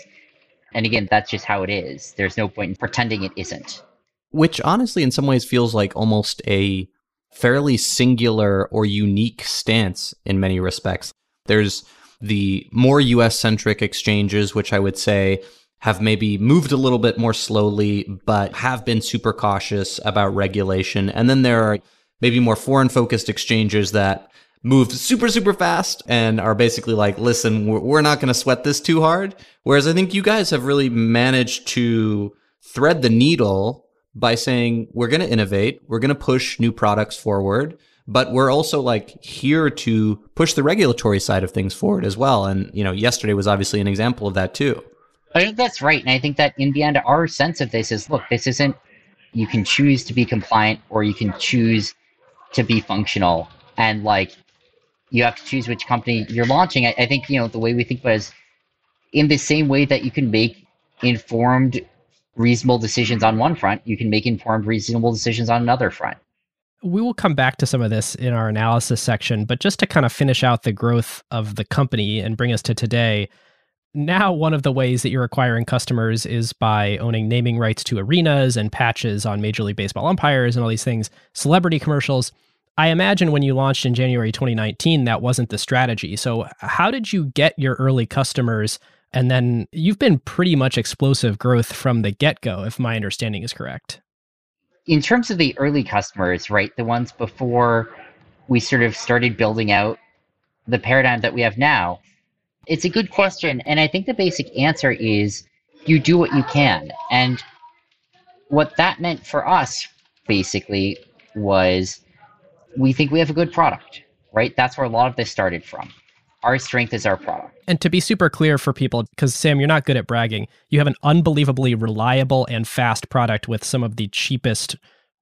And again, that's just how it is. There's no point in pretending it isn't. Which honestly, in some ways, feels like almost a fairly singular or unique stance in many respects. There's the more US-centric exchanges, which I would say have maybe moved a little bit more slowly, but have been super cautious about regulation. And then there are maybe more foreign-focused exchanges that move super, super fast and are basically like, listen, we're not going to sweat this too hard. Whereas I think you guys have really managed to thread the needle by saying, we're going to innovate, we're going to push new products forward, but we're also like here to push the regulatory side of things forward as well. And, you know, yesterday was obviously an example of that too. I think that's right. And I think that in the end, our sense of this is, look, this isn't, you can choose to be compliant or you can choose to be functional. And like, you have to choose which company you're launching. I think, you know, the way we think about it is in the same way that you can make informed, reasonable decisions on one front, you can make informed, reasonable decisions on another front. We will come back to some of this in our analysis section, but just to kind of finish out the growth of the company and bring us to today. Now, one of the ways that you're acquiring customers is by owning naming rights to arenas and patches on Major League Baseball umpires and all these things, celebrity commercials. I imagine when you launched in January 2019, that wasn't the strategy. So how did you get your early customers? And then you've been pretty much explosive growth from the get-go, if my understanding is correct. In terms of the early customers, right, the ones before we sort of started building out the paradigm that we have now, it's a good question, and I think the basic answer is you do what you can. And what that meant for us, basically, was we think we have a good product, right? That's where a lot of this started from. Our strength is our product. And to be super clear for people, because Sam, you're not good at bragging, you have an unbelievably reliable and fast product with some of the cheapest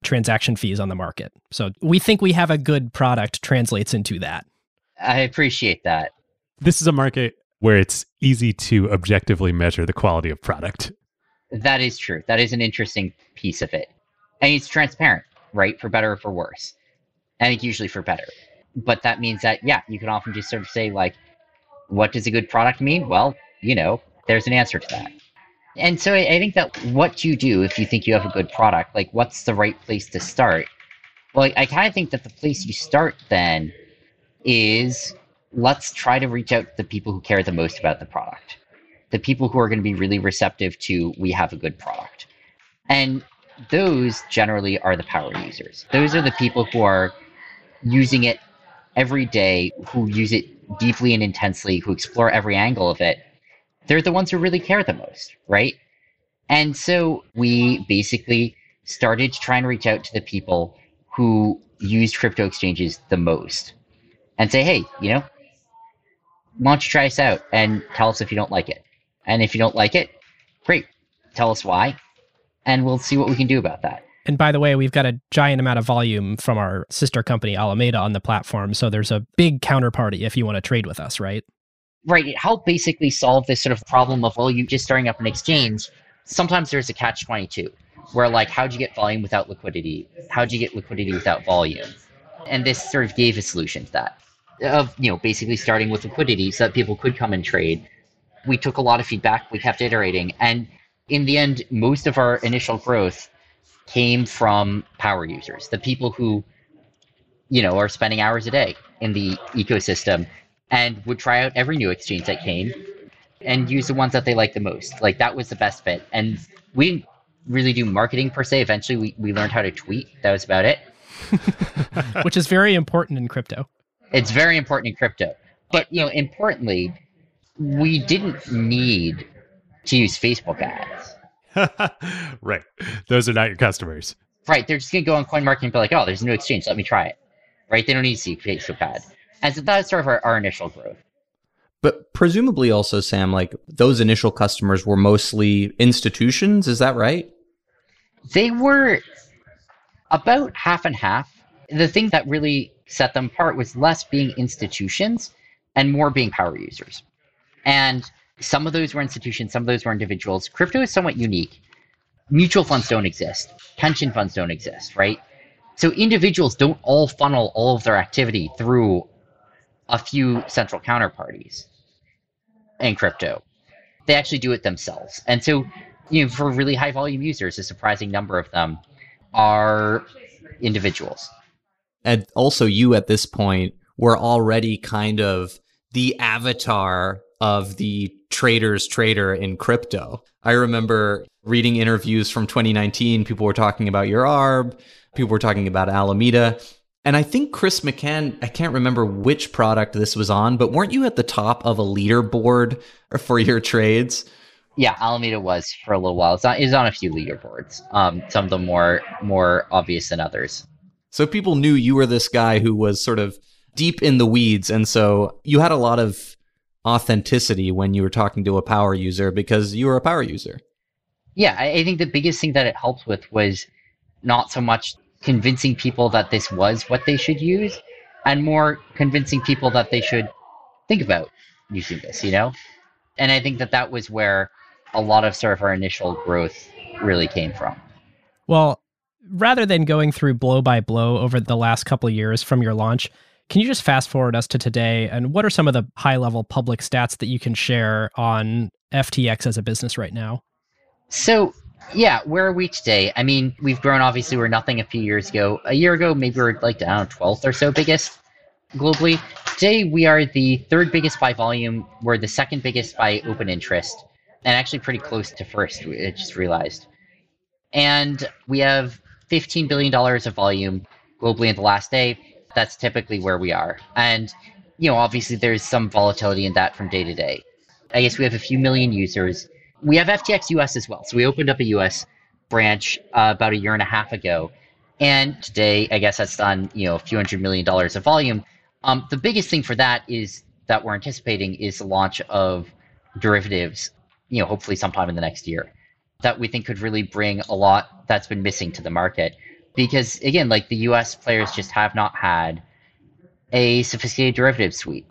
transaction fees on the market. So we think we have a good product translates into that. I appreciate that. This is a market where it's easy to objectively measure the quality of product. That is true. That is an interesting piece of it. And it's transparent, right? For better or for worse. I think usually for better. But that means that, yeah, you can often just sort of say, like, what does a good product mean? Well, you know, there's an answer to that. And so I think that what you do, if you think you have a good product, like, what's the right place to start? Well, I kind of think that the place you start then is, let's try to reach out to the people who care the most about the product, the people who are going to be really receptive to we have a good product. And those generally are the power users. Those are the people who are using it every day, who use it deeply and intensely, who explore every angle of it. They're the ones who really care the most, right? And so we basically started to try and reach out to the people who use crypto exchanges the most and say, hey, you know, why don't you try us out and tell us if you don't like it? And if you don't like it, great, tell us why, and we'll see what we can do about that. And by the way, we've got a giant amount of volume from our sister company, Alameda, on the platform, so there's a big counterparty if you want to trade with us, right? Right. It helped basically solve this sort of problem of, well, you're just starting up an exchange. Sometimes there's a catch-22. where like, how'd you get volume without liquidity? How'd you get liquidity without volume? And this sort of gave a solution to that, of, you know, basically starting with liquidity so that people could come and trade. We took a lot of feedback, we kept iterating, and in the end, most of our initial growth came from power users, the people who, you know, are spending hours a day in the ecosystem and would try out every new exchange that came and use the ones that they liked the most. Like, that was the best fit. And we didn't really do marketing per se. Eventually, we learned how to tweet. That was about it. Which is very important in crypto. It's very important in crypto. But, you know, importantly, we didn't need to use Facebook ads. Right. Those are not your customers. Right. They're just going to go on CoinMarket and be like, oh, there's a new exchange. Let me try it. Right. They don't need to see Facebook ads. And so that was sort of our initial growth. But presumably also, Sam, like those initial customers were mostly institutions. Is that right? They were about half and half. The thing that really set them apart was less being institutions and more being power users. And some of those were institutions, some of those were individuals. Crypto is somewhat unique. Mutual funds don't exist. Pension funds don't exist, right? So individuals don't all funnel all of their activity through a few central counterparties in crypto. They actually do it themselves. And so, you know, for really high volume users, a surprising number of them are individuals. And also you at this point were already kind of the avatar of the trader's trader in crypto. I remember reading interviews from 2019, people were talking about your ARB, people were talking about Alameda. And I think Chris McCann, I can't remember which product this was on, but weren't you at the top of a leaderboard for your trades? Yeah, Alameda was for a little while. It's on a few leaderboards. Some of them more obvious than others. So people knew you were this guy who was sort of deep in the weeds. And so you had a lot of authenticity when you were talking to a power user because you were a power user. Yeah, I think the biggest thing that it helped with was not so much convincing people that this was what they should use and more convincing people that they should think about using this, you know? And I think that was where a lot of sort of our initial growth really came from. Well, rather than going through blow by blow over the last couple of years from your launch, can you just fast forward us to today? And what are some of the high-level public stats that you can share on FTX as a business right now? So, yeah, where are we today? I mean, we've grown, obviously, we're nothing a few years ago. A year ago, maybe we're like, I don't know, 12th or so biggest globally. Today, we are the third biggest by volume. We're the second biggest by open interest, and actually pretty close to first, I just realized. And we have $15 billion of volume globally in the last day. That's typically where we are. And, you know, obviously there's some volatility in that from day to day. I guess we have a few million users. We have FTX US as well. So we opened up a US branch about a year and a half ago. And today, I guess that's done, you know, a few $100 million of volume. The biggest thing for that is that we're anticipating is the launch of derivatives, you know, hopefully sometime in the next year that we think could really bring a lot that's been missing to the market. Because again, like the US players just have not had a sophisticated derivative suite.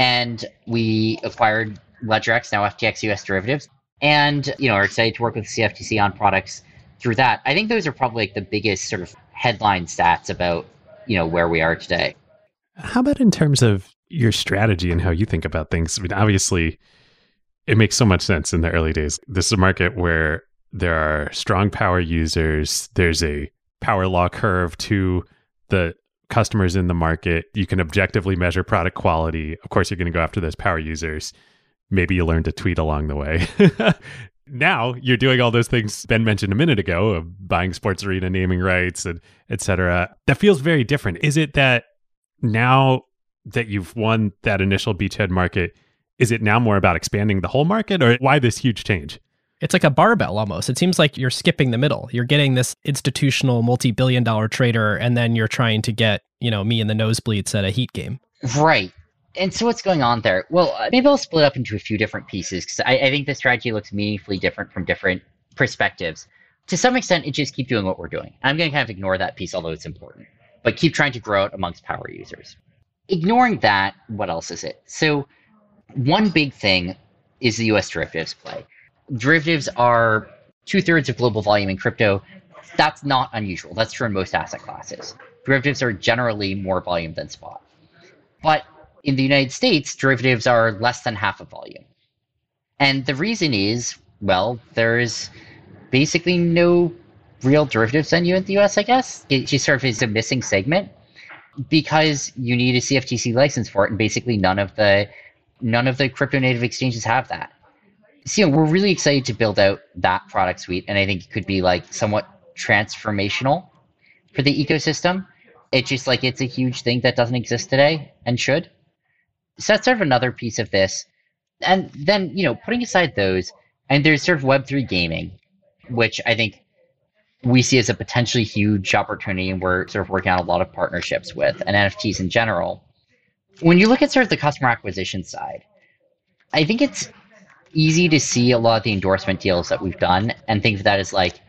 And we acquired Ledger X, now FTX US derivatives, and you know, are excited to work with CFTC on products through that. I think those are probably like the biggest sort of headline stats about, you know, where we are today. How about in terms of your strategy and how you think about things? I mean, obviously, it makes so much sense in the early days. This is a market where there are strong power users, there's a power law curve to the customers in the market. You can objectively measure product quality. Of course, you're going to go after those power users. Maybe you learn to tweet along the way. Now you're doing all those things Ben mentioned a minute ago, of buying sports arena naming rights, and et cetera. That feels very different. Is it that now that you've won that initial beachhead market, is it now more about expanding the whole market, or why this huge change? It's like a barbell almost. It seems like you're skipping the middle. You're getting this institutional multi-billion-dollar trader, and then you're trying to get, you know, me in the nosebleeds at a Heat game. Right. And so what's going on there? Well, maybe I'll split up into a few different pieces, because I think the strategy looks meaningfully different from different perspectives. To some extent, it just keep doing what we're doing. I'm going to kind of ignore that piece, although it's important, but keep trying to grow it amongst power users. Ignoring that, what else is it? So one big thing is the U.S. derivatives play. Derivatives are 2/3 of global volume in crypto. That's not unusual. That's true in most asset classes. Derivatives are generally more volume than spot. But in the United States, derivatives are less than half of volume. And the reason is, well, there's basically no real derivatives venue in the US, I guess. It just sort of is a missing segment because you need a CFTC license for it, and basically none of the crypto native exchanges have that. So, you know, we're really excited to build out that product suite, and I think it could be like somewhat transformational for the ecosystem. It's just like it's a huge thing that doesn't exist today and should. So that's sort of another piece of this. And then, you know, putting aside those, and there's sort of Web3 gaming, which I think we see as a potentially huge opportunity, and we're sort of working on a lot of partnerships with, and NFTs in general. When you look at sort of the customer acquisition side, I think it's easy to see a lot of the endorsement deals that we've done and think of that as like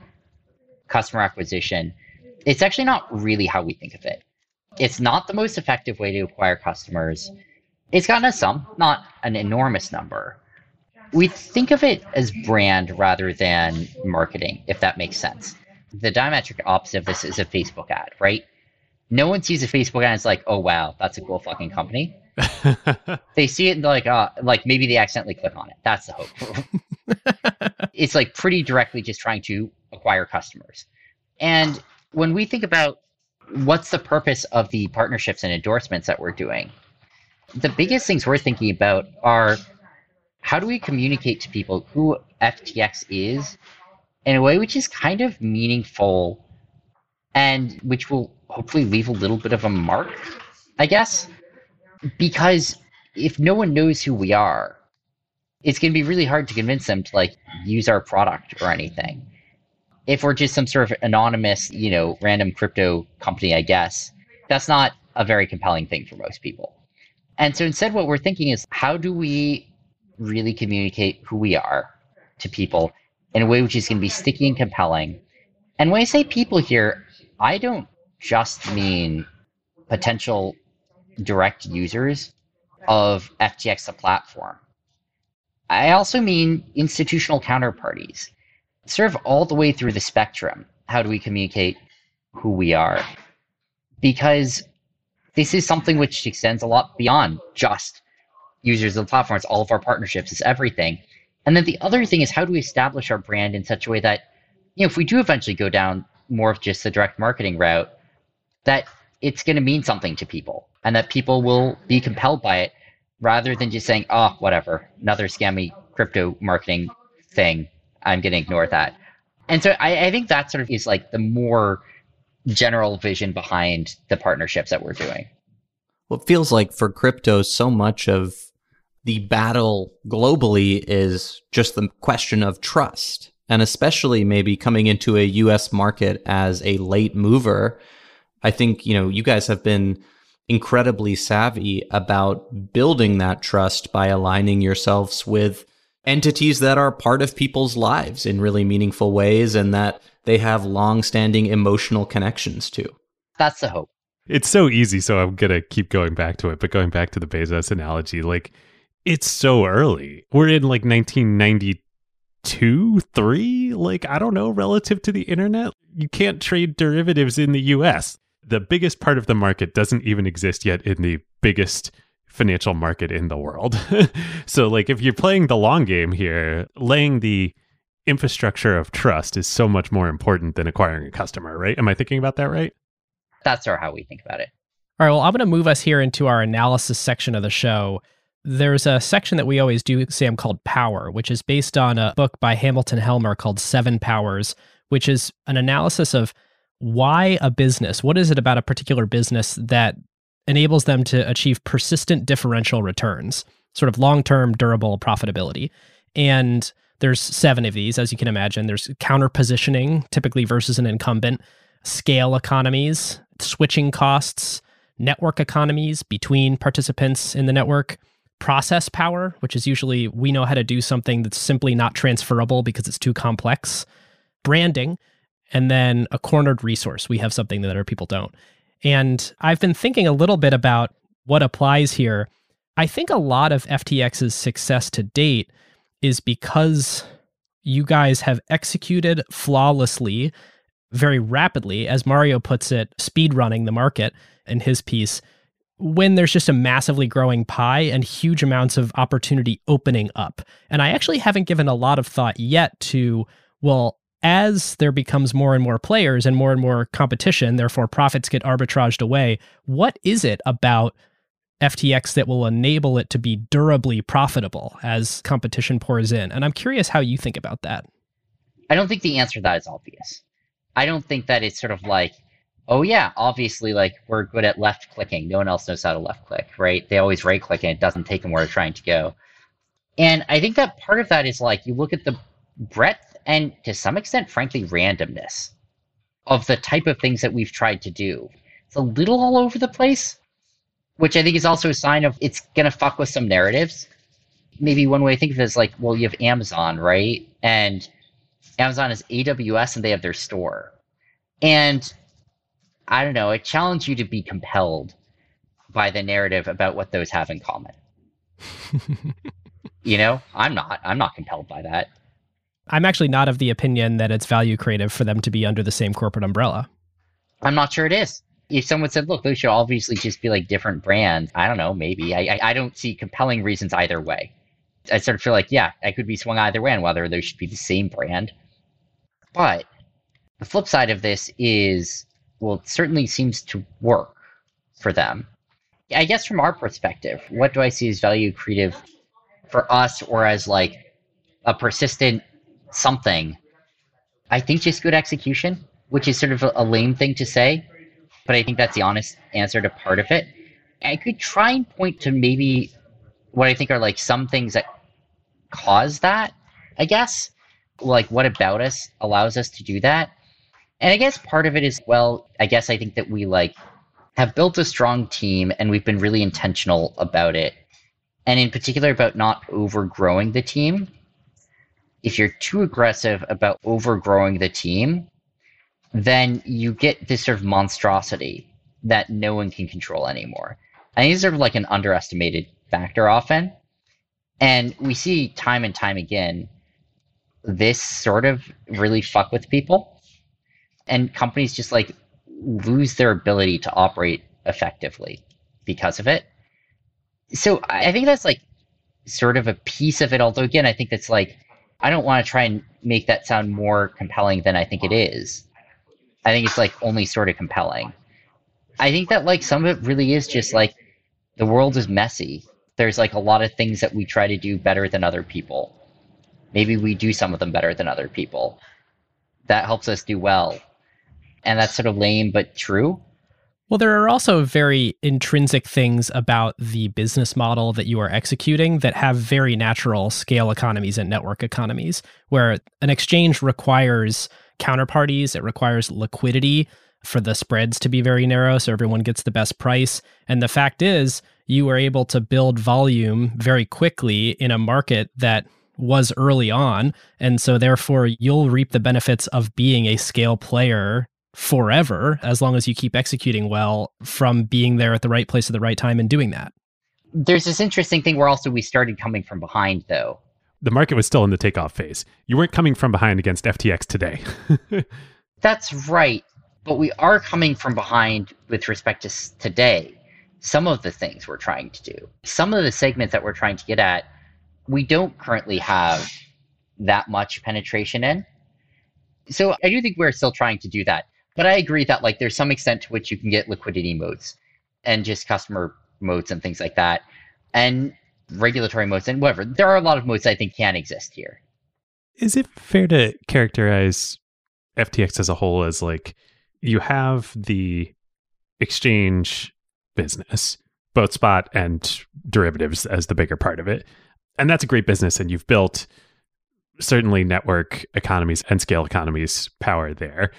customer acquisition. It's actually not really how we think of it. It's not the most effective way to acquire customers. It's gotten us some, not an enormous number. We think of it as brand rather than marketing, if that makes sense. The diametric opposite of this is a Facebook ad, right? No one sees a Facebook ad and is like, oh, wow, that's a cool fucking company. They see it and they're like maybe they accidentally click on it. That's the hope. It's like pretty directly just trying to acquire customers. And when we think about what's the purpose of the partnerships and endorsements that we're doing, the biggest things we're thinking about are how do we communicate to people who FTX is in a way which is kind of meaningful and which will hopefully leave a little bit of a mark, I guess. Because if no one knows who we are, it's going to be really hard to convince them to like use our product or anything. If we're just some sort of anonymous, you know, random crypto company, I guess, that's not a very compelling thing for most people. And so instead, what we're thinking is, how do we really communicate who we are to people in a way which is going to be sticky and compelling? And when I say people here, I don't just mean potential direct users of FTX, the platform. I also mean institutional counterparties, sort of all the way through the spectrum. How do we communicate who we are? Because this is something which extends a lot beyond just users of the platform. It's all of our partnerships. It's everything. And then the other thing is, how do we establish our brand in such a way that, you know, if we do eventually go down more of just the direct marketing route, that it's going to mean something to people and that people will be compelled by it rather than just saying, oh, whatever, another scammy crypto marketing thing. I'm going to ignore that. And so I think that sort of is like the more general vision behind the partnerships that we're doing. Well, it feels like for crypto, so much of the battle globally is just the question of trust, and especially maybe coming into a US market as a late mover. I think, you know, you guys have been incredibly savvy about building that trust by aligning yourselves with entities that are part of people's lives in really meaningful ways and that they have long-standing emotional connections to. That's the hope. It's so easy, so I'm going to keep going back to it. But going back to the Bezos analogy, like, it's so early. We're in like 1992, 3, like, I don't know, relative to the internet. You can't trade derivatives in the US. The biggest part of the market doesn't even exist yet in the biggest financial market in the world. So like if you're playing the long game here, laying the infrastructure of trust is so much more important than acquiring a customer, right? Am I thinking about that right? That's sort of how we think about it. All right, well, I'm going to move us here into our analysis section of the show. There's a section that we always do, Sam, called Power, which is based on a book by Hamilton Helmer called 7 Powers, which is an analysis of why a business, what is it about a particular business that enables them to achieve persistent differential returns, sort of long-term durable profitability. And there's 7 of these, as you can imagine. There's counter-positioning, typically versus an incumbent, scale economies, switching costs, network economies between participants in the network, process power, which is usually we know how to do something that's simply not transferable because it's too complex, branding, and then a cornered resource. We have something that other people don't. And I've been thinking a little bit about what applies here. I think a lot of FTX's success to date is because you guys have executed flawlessly, very rapidly, as Mario puts it, speed running the market in his piece, when there's just a massively growing pie and huge amounts of opportunity opening up. And I actually haven't given a lot of thought yet to, well, as there becomes more and more players and more competition, therefore profits get arbitraged away, what is it about FTX that will enable it to be durably profitable as competition pours in? And I'm curious how you think about that. I don't think the answer to that is obvious. I don't think that it's sort of like, oh yeah, obviously, like, we're good at left clicking. No one else knows how to left click, right? They always right click and it doesn't take them where they're trying to go. And I think that part of that is, like, you look at the breadth and, to some extent, frankly, randomness of the type of things that we've tried to do. It's a little all over the place, which I think is also a sign of it's going to fuck with some narratives. Maybe one way to think of it is, like, well, you have Amazon, right? And Amazon is AWS and they have their store. And I don't know, it challenged you to be compelled by the narrative about what those have in common. You know, I'm not compelled by that. I'm actually not of the opinion that it's value creative for them to be under the same corporate umbrella. I'm not sure it is. If someone said, look, those should obviously just be like different brands, I don't know, maybe. I don't see compelling reasons either way. I sort of feel like, yeah, I could be swung either way on whether those should be the same brand. But the flip side of this is, well, it certainly seems to work for them. I guess from our perspective, what do I see as value creative for us or as like a persistent something? I think just good execution, which is sort of a lame thing to say, but I think that's the honest answer to part of it. I could try and point to maybe what I think are like some things that cause that, I guess. Like, what about us allows us to do that? And I guess part of it is, well, I guess I think that we like have built a strong team and we've been really intentional about it. And in particular about not overgrowing the team. If you're too aggressive about overgrowing the team, then you get this sort of monstrosity that no one can control anymore. I think it's sort of like an underestimated factor often. And we see time and time again, this sort of really fuck with people. And companies just like lose their ability to operate effectively because of it. So I think that's like sort of a piece of it. Although again, I think that's like, I don't want to try and make that sound more compelling than I think it is. I think it's like only sort of compelling. I think that like some of it really is just like the world is messy. There's like a lot of things that we try to do better than other people. Maybe we do some of them better than other people. That helps us do well. And that's sort of lame, but true. Well, there are also very intrinsic things about the business model that you are executing that have very natural scale economies and network economies, where an exchange requires counterparties, it requires liquidity for the spreads to be very narrow so everyone gets the best price. And the fact is, you were able to build volume very quickly in a market that was early on. And so therefore, you'll reap the benefits of being a scale player forever, as long as you keep executing well, from being there at the right place at the right time and doing that. There's this interesting thing where also we started coming from behind, though. The market was still in the takeoff phase. You weren't coming from behind against FTX today. That's right. But we are coming from behind with respect to today. Some of the things we're trying to do, some of the segments that we're trying to get at, we don't currently have that much penetration in. So I do think we're still trying to do that. But I agree that like there's some extent to which you can get liquidity modes and just customer modes and things like that and regulatory modes and whatever. There are a lot of modes I think can exist here. Is it fair to characterize FTX as a whole as like you have the exchange business, both spot and derivatives as the bigger part of it? And that's a great business, and you've built certainly network economies and scale economies power there.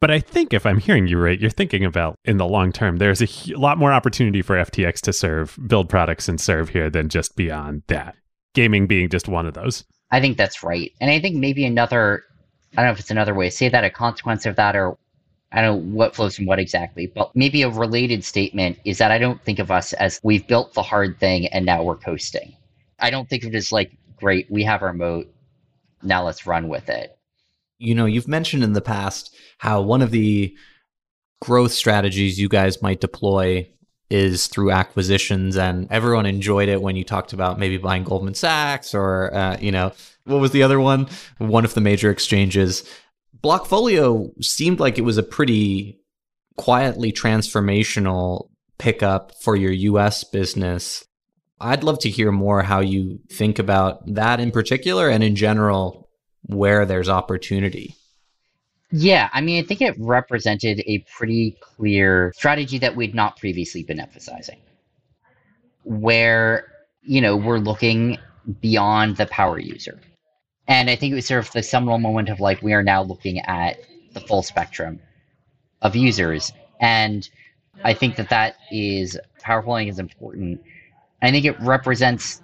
But I think if I'm hearing you right, you're thinking about in the long term, there's a lot more opportunity for FTX to build products and serve here than just beyond that. Gaming being just one of those. I think that's right. And I think maybe another, I don't know if it's another way to say that, a consequence of that, or I don't know what flows from what exactly, but maybe a related statement is that I don't think of us as we've built the hard thing and now we're coasting. I don't think of it as like, great, we have our moat, now let's run with it. You know, you've mentioned in the past how one of the growth strategies you guys might deploy is through acquisitions, and everyone enjoyed it when you talked about maybe buying Goldman Sachs or, you know, what was the other one? One of the major exchanges. Blockfolio seemed like it was a pretty quietly transformational pickup for your U.S. business. I'd love to hear more how you think about that in particular and in general, where there's opportunity. Yeah, I mean, I think it represented a pretty clear strategy that we'd not previously been emphasizing, where, you know, we're looking beyond the power user. And I think it was sort of the seminal moment of like, we are now looking at the full spectrum of users. And I think that that is powerful and is important. I think it represents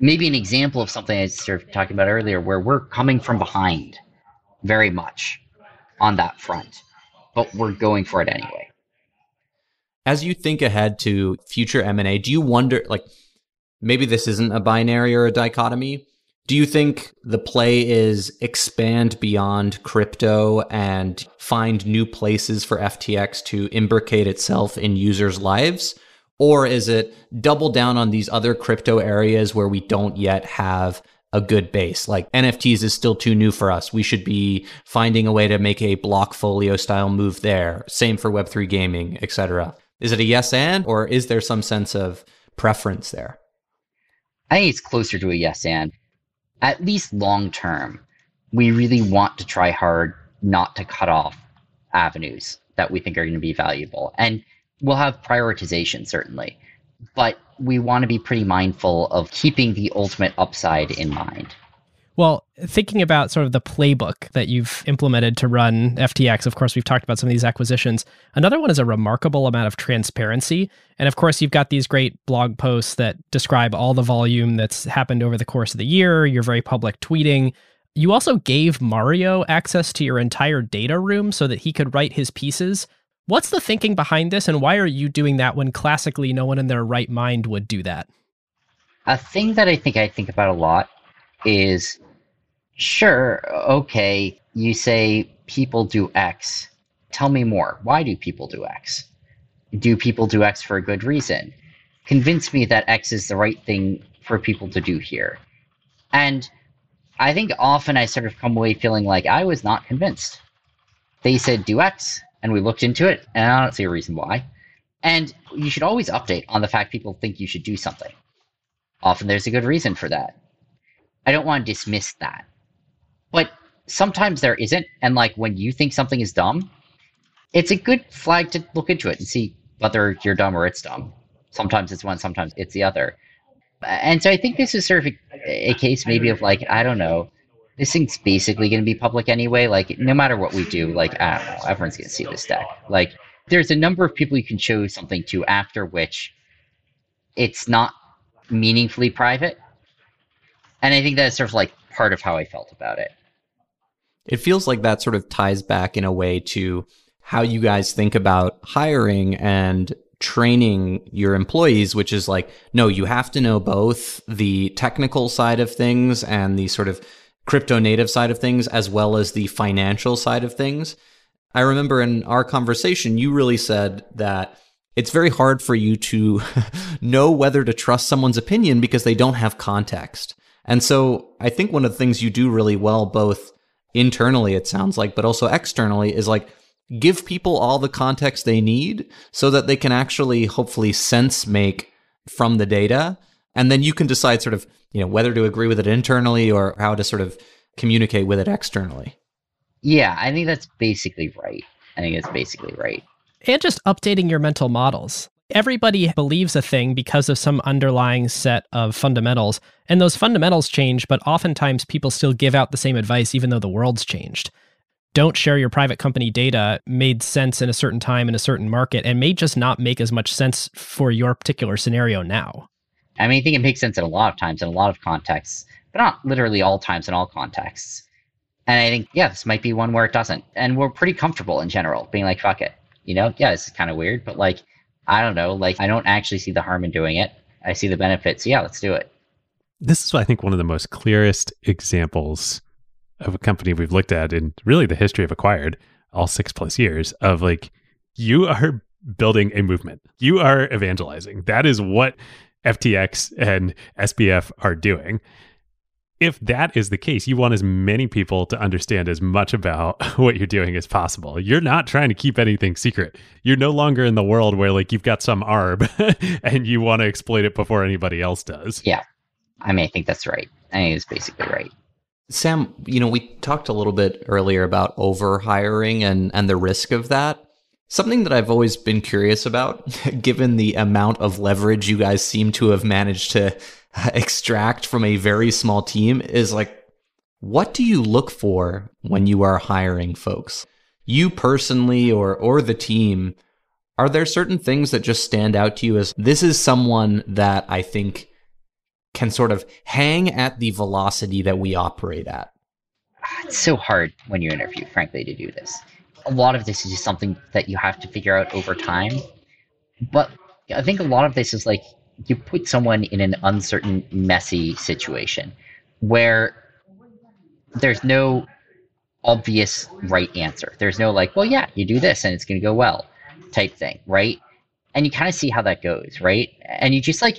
maybe an example of something I was sort of talking about earlier, where we're coming from behind very much on that front, but we're going for it anyway. As you think ahead to future M&A, do you wonder, like, maybe this isn't a binary or a dichotomy? Do you think the play is expand beyond crypto and find new places for FTX to imbricate itself in users' lives? Or is it double down on these other crypto areas where we don't yet have a good base? Like NFTs is still too new for us. We should be finding a way to make a Blockfolio style move there. Same for Web3 gaming, etc. Is it a yes and, or is there some sense of preference there? I think it's closer to a yes and. At least long term, we really want to try hard not to cut off avenues that we think are going to be valuable. And we'll have prioritization, certainly. But we want to be pretty mindful of keeping the ultimate upside in mind. Well, thinking about sort of the playbook that you've implemented to run FTX, of course, we've talked about some of these acquisitions. Another one is a remarkable amount of transparency. And of course, you've got these great blog posts that describe all the volume that's happened over the course of the year. You're very public tweeting. You also gave Mario access to your entire data room so that he could write his pieces. What's the thinking behind this, and why are you doing that when classically no one in their right mind would do that? A thing that I think about a lot is, sure, okay, you say people do X. Tell me more. Why do people do X? Do people do X for a good reason? Convince me that X is the right thing for people to do here. And I think often I sort of come away feeling like I was not convinced. They said do X, and we looked into it, and I don't see a reason why. And you should always update on the fact people think you should do something. Often there's a good reason for that. I don't want to dismiss that. But sometimes there isn't, and like when you think something is dumb, it's a good flag to look into it and see whether you're dumb or it's dumb. Sometimes it's one, sometimes it's the other. And so I think this is sort of a case maybe of like, I don't know, this thing's basically going to be public anyway. Like, no matter what we do, like, I don't know, everyone's going to see this deck. Like, there's a number of people you can show something to after which it's not meaningfully private. And I think that's sort of like part of how I felt about it. It feels like that sort of ties back in a way to how you guys think about hiring and training your employees, which is like, no, you have to know both the technical side of things and the sort of crypto native side of things, as well as the financial side of things. I remember in our conversation, you really said that it's very hard for you to know whether to trust someone's opinion because they don't have context. And so I think one of the things you do really well, both internally, it sounds like, but also externally, is like give people all the context they need so that they can actually hopefully sense make from the data. And then you can decide sort of, you know, whether to agree with it internally or how to sort of communicate with it externally. Yeah, I think that's basically right. And just updating your mental models. Everybody believes a thing because of some underlying set of fundamentals, and those fundamentals change, but oftentimes people still give out the same advice even though the world's changed. Don't share your private company data made sense in a certain time in a certain market and may just not make as much sense for your particular scenario now. I mean, I think it makes sense in a lot of times, in a lot of contexts, but not literally all times in all contexts. And I think, yeah, this might be one where it doesn't. And we're pretty comfortable in general being like, fuck it, you know? Yeah, this is kind of weird, but like, I don't know, like I don't actually see the harm in doing it. I see the benefits. Yeah, let's do it. This is, I think, one of the most clearest examples of a company we've looked at in really the history of Acquired, all 6+ years of like, you are building a movement. You are evangelizing. That is what FTX and SBF are doing. If that is the case, you want as many people to understand as much about what you're doing as possible. You're not trying to keep anything secret. You're no longer in the world where like you've got some arb and you want to exploit it before anybody else does. Yeah. I mean, I think that's right. I think it's basically right. Sam, you know, we talked a little bit earlier about overhiring and the risk of that. Something that I've always been curious about, given the amount of leverage you guys seem to have managed to extract from a very small team, is like, what do you look for when you are hiring folks? You personally or the team, are there certain things that just stand out to you as this is someone that I think can sort of hang at the velocity that we operate at? It's so hard when you interview, frankly, to do this. A lot of this is just something that you have to figure out over time. But I think a lot of this is like, you put someone in an uncertain, messy situation where there's no obvious right answer. There's no like, well, yeah, you do this and it's going to go well type thing, right? And you kind of see how that goes, right? And you just like,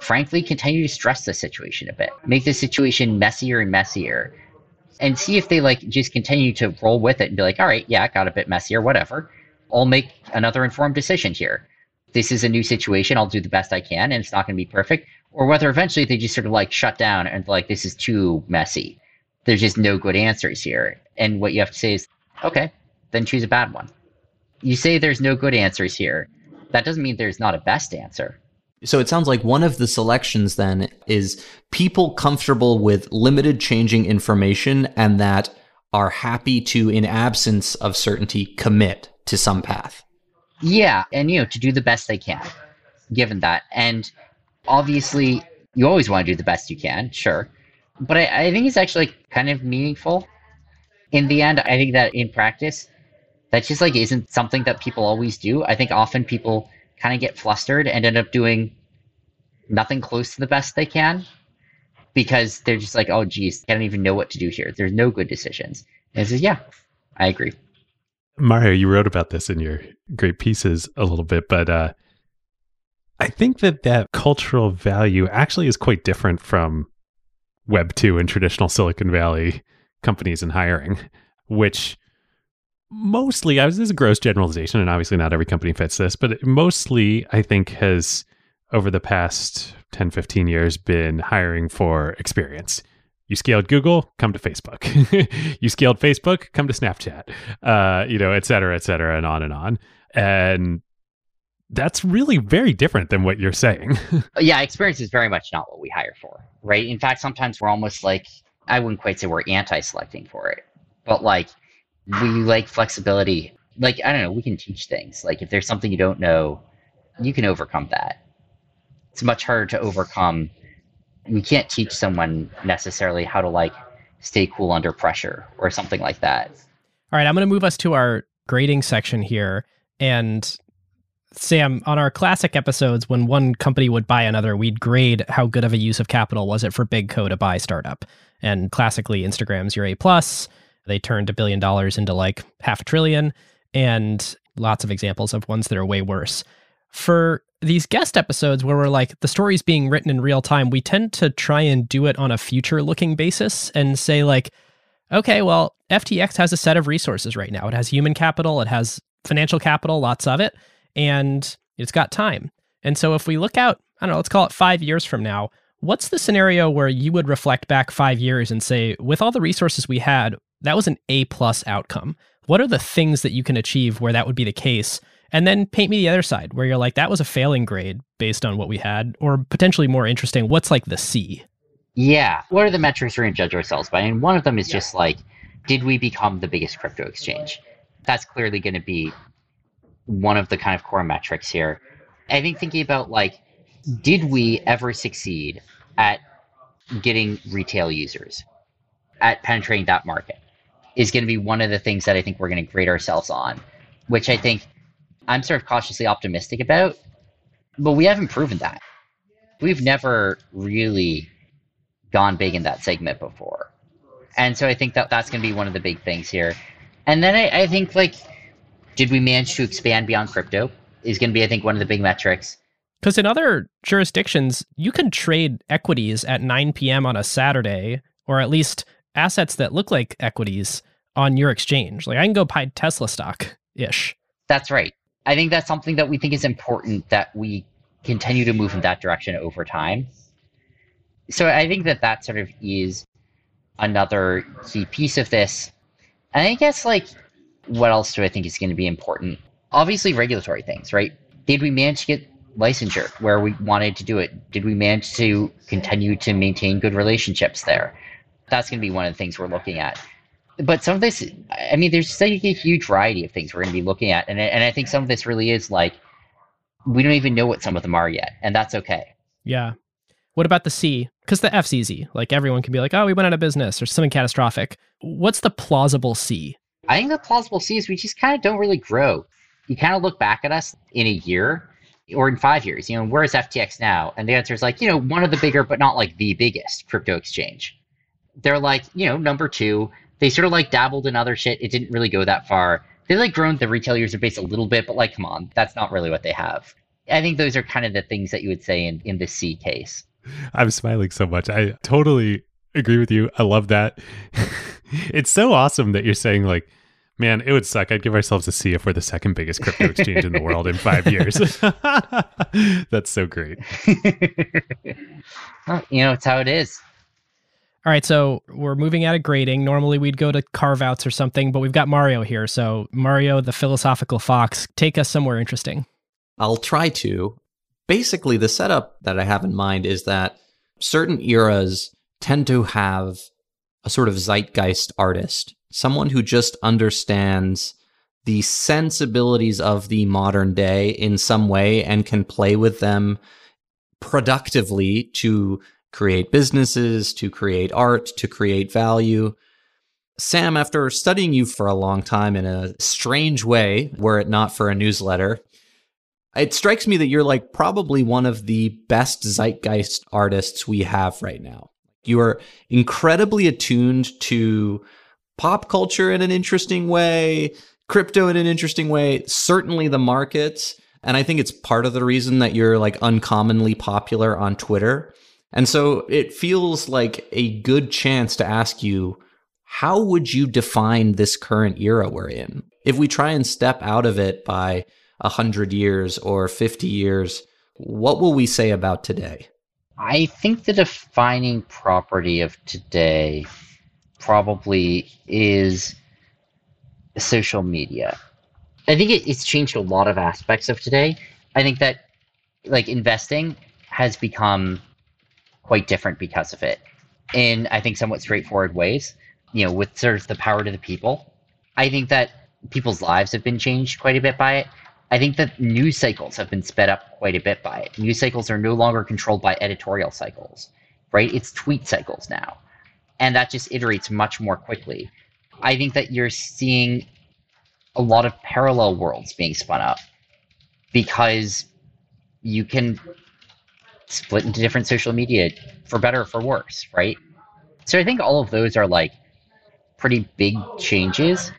frankly, continue to stress the situation a bit, make the situation messier and messier, and see if they like just continue to roll with it and be like, all right, yeah, it got a bit messier, whatever. I'll make another informed decision here. This is a new situation. I'll do the best I can, and it's not going to be perfect. Or whether eventually they just sort of like shut down and like, this is too messy. There's just no good answers here. And what you have to say is, okay, then choose a bad one. You say there's no good answers here. That doesn't mean there's not a best answer. So it sounds like one of the selections then is people comfortable with limited changing information and that are happy to, in absence of certainty, commit to some path. Yeah, and you know, to do the best they can, given that. And obviously, you always want to do the best you can, sure. But I think it's actually like kind of meaningful. In the end, I think that in practice, that just like isn't something that people always do. I think often people kind of get flustered and end up doing nothing close to the best they can because they're just like, oh, geez, I don't even know what to do here. There's no good decisions. And I says, yeah, I agree. Mario, you wrote about this in your great pieces a little bit, but I think that cultural value actually is quite different from Web 2 and traditional Silicon Valley companies and hiring, which mostly, this is a gross generalization, and obviously not every company fits this, but it mostly, I think, has over the past 10, 15 years been hiring for experience. You scaled Google, come to Facebook. You scaled Facebook, come to Snapchat, et cetera, and on and on. And that's really very different than what you're saying. Yeah, experience is very much not what we hire for, right? In fact, sometimes we're almost like, I wouldn't quite say we're anti-selecting for it, but like we like flexibility. Like, I don't know, we can teach things. Like if there's something you don't know, you can overcome that. It's much harder to overcome. We can't teach someone necessarily how to like stay cool under pressure or something like that. All right, I'm going to move us to our grading section here. And Sam, on our classic episodes, when one company would buy another, we'd grade how good of a use of capital was it for Big Co to buy startup. And classically, Instagram's your A+. They turned $1 billion into like $500 billion, and lots of examples of ones that are way worse. For these guest episodes where we're like, the story's being written in real time, we tend to try and do it on a future-looking basis and say like, okay, well, FTX has a set of resources right now. It has human capital, it has financial capital, lots of it, and it's got time. And so if we look out, I don't know, let's call it 5 years from now, what's the scenario where you would reflect back 5 years and say, with all the resources we had, that was an A+ outcome? What are the things that you can achieve where that would be the case? And then paint me the other side where you're like, that was a failing grade based on what we had, or potentially more interesting, what's like the C? Yeah. What are the metrics we're going to judge ourselves by? And one of them is just like, did we become the biggest crypto exchange? That's clearly going to be one of the kind of core metrics here. I think thinking about like, did we ever succeed at getting retail users, at penetrating that market, is going to be one of the things that I think we're going to grade ourselves on, which I think I'm sort of cautiously optimistic about, but we haven't proven that. We've never really gone big in that segment before. And so I think that that's going to be one of the big things here. And then I think, like, did we manage to expand beyond crypto is going to be, I think, one of the big metrics. Because in other jurisdictions, you can trade equities at 9 p.m. on a Saturday, or at least assets that look like equities on your exchange. Like, I can go buy Tesla stock-ish. That's right. I think that's something that we think is important, that we continue to move in that direction over time. So I think that that sort of is another key piece of this. And I guess, like, what else do I think is going to be important? Obviously, regulatory things, right? Did we manage to get licensure where we wanted to do it? Did we manage to continue to maintain good relationships there? That's going to be one of the things we're looking at. But some of this, I mean, there's just like a huge variety of things we're going to be looking at. And I think some of this really is like, we don't even know what some of them are yet. And that's okay. Yeah. What about the C? Because the F's easy. Like, everyone can be like, oh, we went out of business or something catastrophic. What's the plausible C? I think the plausible C is we just kind of don't really grow. You kind of look back at us in a year or in 5 years, you know, where is FTX now? And the answer is like, you know, one of the bigger, but not like the biggest crypto exchange. They're like, you know, number two. They sort of like dabbled in other shit. It didn't really go that far. They like grown the retail user base a little bit, but like, come on, that's not really what they have. I think those are kind of the things that you would say in the C case. I'm smiling so much. I totally agree with you. I love that. It's so awesome that you're saying like, man, it would suck. I'd give ourselves a C if we're the second biggest crypto exchange in the world in 5 years. That's so great. Well, you know, it's how it is. All right, so we're moving out of grading. Normally, we'd go to carve-outs or something, but we've got Mario here. So Mario, the philosophical fox, take us somewhere interesting. I'll try to. Basically, the setup that I have in mind is that certain eras tend to have a sort of zeitgeist artist. Someone who just understands the sensibilities of the modern day in some way and can play with them productively to create businesses, to create art, to create value. Sam, after studying you for a long time in a strange way, were it not for a newsletter, it strikes me that you're like probably one of the best zeitgeist artists we have right now. You are incredibly attuned to pop culture in an interesting way, crypto in an interesting way, certainly the markets. And I think it's part of the reason that you're like uncommonly popular on Twitter. And so it feels like a good chance to ask you, how would you define this current era we're in? If we try and step out of it by 100 years or 50 years, what will we say about today? I think the defining property of today probably is social media. I think it's changed a lot of aspects of today. I think that like investing has become quite different because of it in, I think, somewhat straightforward ways, you know, with sort of the power to the people. I think that people's lives have been changed quite a bit by it. I think that news cycles have been sped up quite a bit by it. News cycles are no longer controlled by editorial cycles, right? It's tweet cycles now. And that just iterates much more quickly. I think that you're seeing a lot of parallel worlds being spun up because you can split into different social media for better or for worse, right? So I think all of those are like pretty big changes.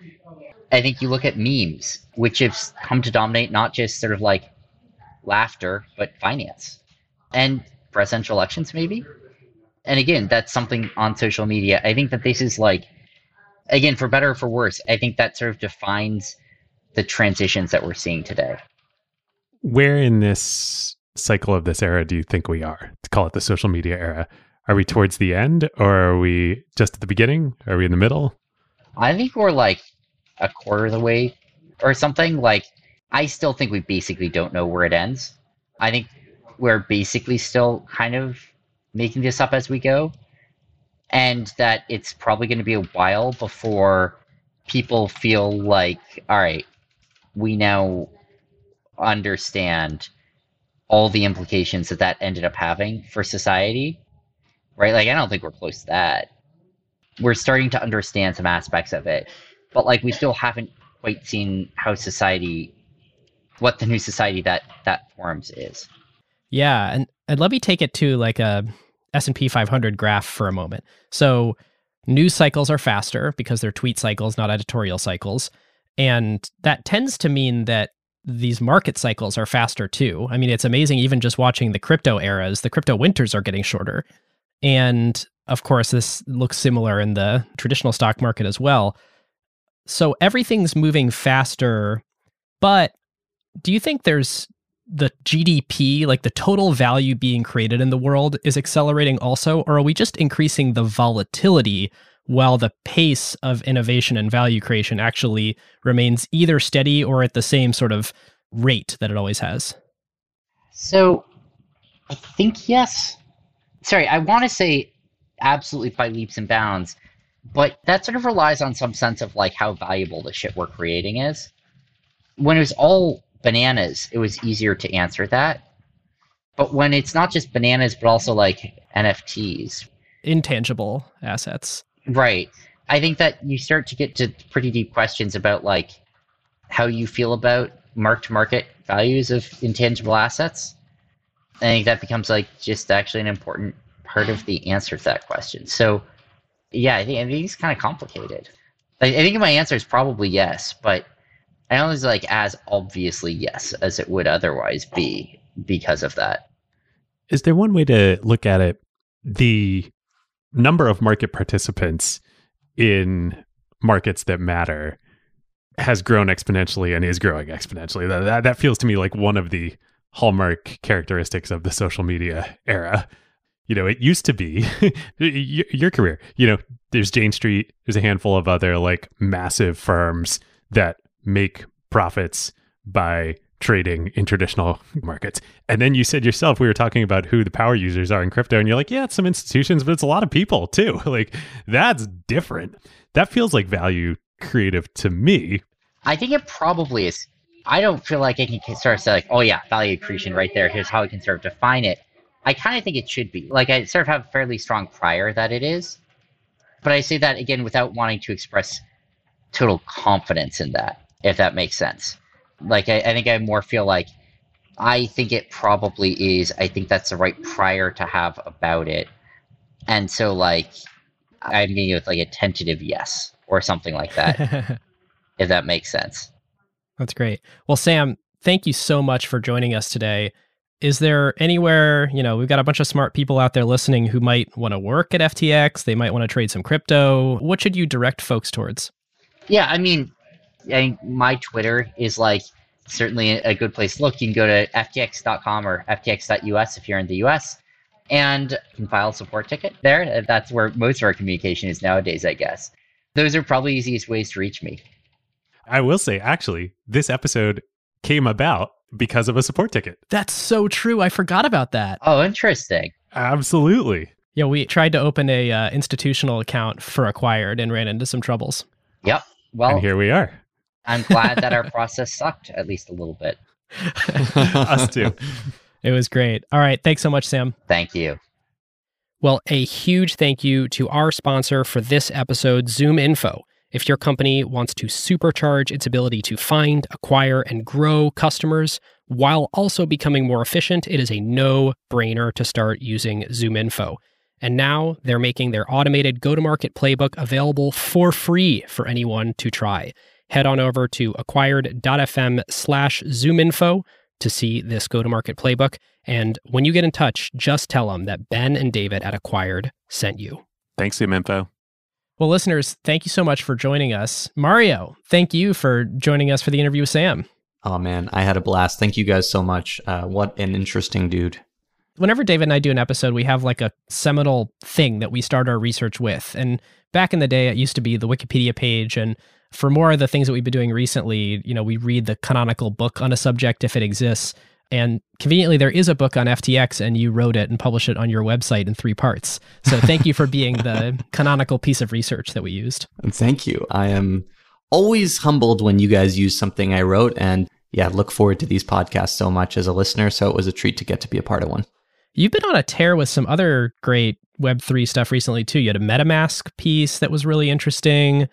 I think you look at memes, which have come to dominate not just sort of like laughter, but finance and presidential elections maybe. And again, that's something on social media. I think that this is like, again, for better or for worse, I think that sort of defines the transitions that we're seeing today. Where in this cycle of this era do you think we are? To call it the social media era. Are we towards the end or are we just at the beginning? Are we in the middle? I think we're like a quarter of the way or something. Like, I still think we basically don't know where it ends. I think we're basically still kind of making this up as we go, and that it's probably going to be a while before people feel like, all right, we now understand all the implications that ended up having for society, right? Like, I don't think we're close to that. We're starting to understand some aspects of it, but like, we still haven't quite seen how society, what the new society that forms is. Yeah. And let me take it to like a S&P 500 graph for a moment. So News cycles are faster because they're tweet cycles, not editorial cycles. And that tends to mean that these market cycles are faster too. I mean, it's amazing even just watching the crypto eras, the crypto winters are getting shorter. And of course, this looks similar in the traditional stock market as well. So everything's moving faster, but do you think there's the GDP, like the total value being created in the world is accelerating also, or are we just increasing the volatility while the pace of innovation and value creation actually remains either steady or at the same sort of rate that it always has? So I think yes. Sorry, I want to say absolutely by leaps and bounds, but that sort of relies on some sense of like how valuable the shit we're creating is. When it was all bananas, it was easier to answer that. But when it's not just bananas, but also like NFTs. Intangible assets. Right. I think that you start to get to pretty deep questions about like how you feel about mark-to-market values of intangible assets. I think that becomes like just actually an important part of the answer to that question. So yeah, I think it's kind of complicated. I think my answer is probably yes, but I don't think it's like as obviously yes as it would otherwise be because of that. Is there one way to look at it? The number of market participants in markets that matter has grown exponentially and is growing exponentially. That feels to me like one of the hallmark characteristics of the social media era. You know, it used to be your career, you know, there's Jane Street, there's a handful of other like massive firms that make profits by trading in traditional markets. And then you said yourself, we were talking about who the power users are in crypto, and you're like, yeah, it's some institutions, but it's a lot of people too. Like, that's different. That feels like value creative to me. I think it probably is. I don't feel like I can sort of say like, oh yeah, value accretion right there. Here's how we can sort of define it. I kind of think it should be. Like, I sort of have a fairly strong prior that it is. But I say that again without wanting to express total confidence in that, if that makes sense. Like, I think I more feel like I think it probably is. I think that's the right prior to have about it. And so, like, I'm meaning with like a tentative yes or something like that, if that makes sense. That's great. Well, Sam, thank you so much for joining us today. Is there anywhere, you know, we've got a bunch of smart people out there listening who might want to work at FTX. They might want to trade some crypto. What should you direct folks towards? Yeah, I mean, my Twitter is like certainly a good place to look. You can go to ftx.com or ftx.us if you're in the US, and you can file a support ticket there. That's where most of our communication is nowadays, I guess. Those are probably the easiest ways to reach me. I will say, actually, this episode came about because of a support ticket. That's so true. I forgot about that. Oh, interesting. Absolutely. Yeah, we tried to open a institutional account for Acquired and ran into some troubles. Yep. Well, and here we are. I'm glad that our process sucked at least a little bit. Us too. It was great. All right. Thanks so much, Sam. Thank you. Well, a huge thank you to our sponsor for this episode, ZoomInfo. If your company wants to supercharge its ability to find, acquire, and grow customers while also becoming more efficient, it is a no-brainer to start using ZoomInfo. And now they're making their automated go-to-market playbook available for free for anyone to try. Head on over to acquired.fm/ZoomInfo to see this go-to-market playbook. And when you get in touch, just tell them that Ben and David at Acquired sent you. Thanks, ZoomInfo. Well, listeners, thank you so much for joining us. Mario, thank you for joining us for the interview with Sam. Oh, man, I had a blast. Thank you guys so much. What an interesting dude. Whenever David and I do an episode, we have like a seminal thing that we start our research with. And back in the day, it used to be the Wikipedia page. And for more of the things that we've been doing recently, you know, we read the canonical book on a subject if it exists. And conveniently, there is a book on FTX, and you wrote it and published it on your website in 3 parts. So thank you for being the canonical piece of research that we used. And thank you. I am always humbled when you guys use something I wrote. And yeah, look forward to these podcasts so much as a listener. So it was a treat to get to be a part of one. You've been on a tear with some other great Web3 stuff recently, too. You had a MetaMask piece that was really interesting.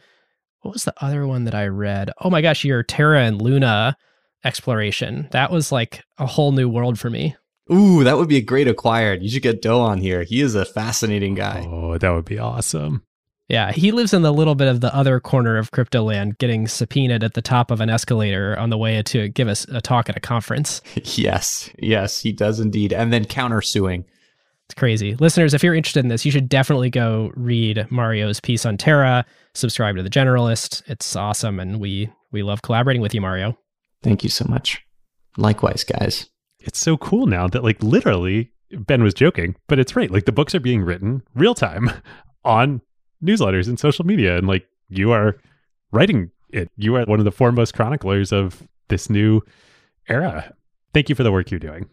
What was the other one that I read? Oh my gosh, your Terra and Luna exploration. That was like a whole new world for me. Ooh, that would be a great Acquired. You should get Doe on here. He is a fascinating guy. Oh, that would be awesome. Yeah, he lives in the little bit of the other corner of crypto land, getting subpoenaed at the top of an escalator on the way to give us a talk at a conference. Yes, he does indeed. And then countersuing. It's crazy. Listeners, if you're interested in this, you should definitely go read Mario's piece on Terra, subscribe to The Generalist. It's awesome, and we love collaborating with you, Mario. Thank you so much. Likewise, guys. It's so cool now that, like, literally, Ben was joking, but it's right. Like, the books are being written real time on newsletters and social media, and like, you are writing it. You are one of the foremost chroniclers of this new era. Thank you for the work you're doing.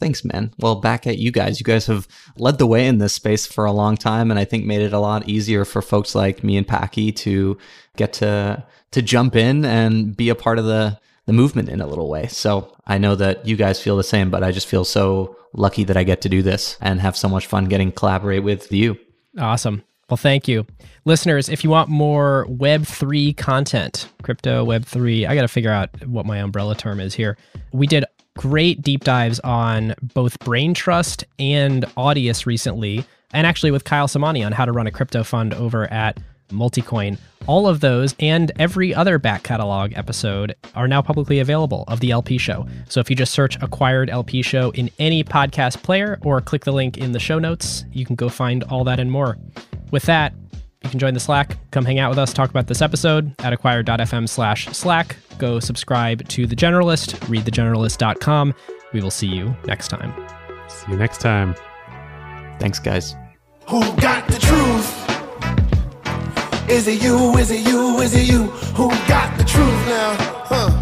Thanks, man. Well, back at you guys. You guys have led the way in this space for a long time, and I think made it a lot easier for folks like me and Packy to get to jump in and be a part of the movement in a little way. So I know that you guys feel the same, but I just feel so lucky that I get to do this and have so much fun getting to collaborate with you. Awesome. Well, thank you. Listeners, if you want more Web3 content, crypto, Web3, I got to figure out what my umbrella term is here. We did great deep dives on both Brain Trust and Audius recently, and actually with Kyle Samani on how to run a crypto fund over at Multicoin. All of those and every other back catalog episode are now publicly available of the LP show. So if you just search Acquired LP show in any podcast player or click the link in the show notes, you can go find all that and more. With that, you can join the Slack. Come hang out with us, talk about this episode at acquired.fm/Slack. Go subscribe to The Generalist, read thegeneralist.com. We will see you next time. See you next time. Thanks, guys. Who got the truth? Is it you? Is it you? Is it you? Who got the truth now? Huh?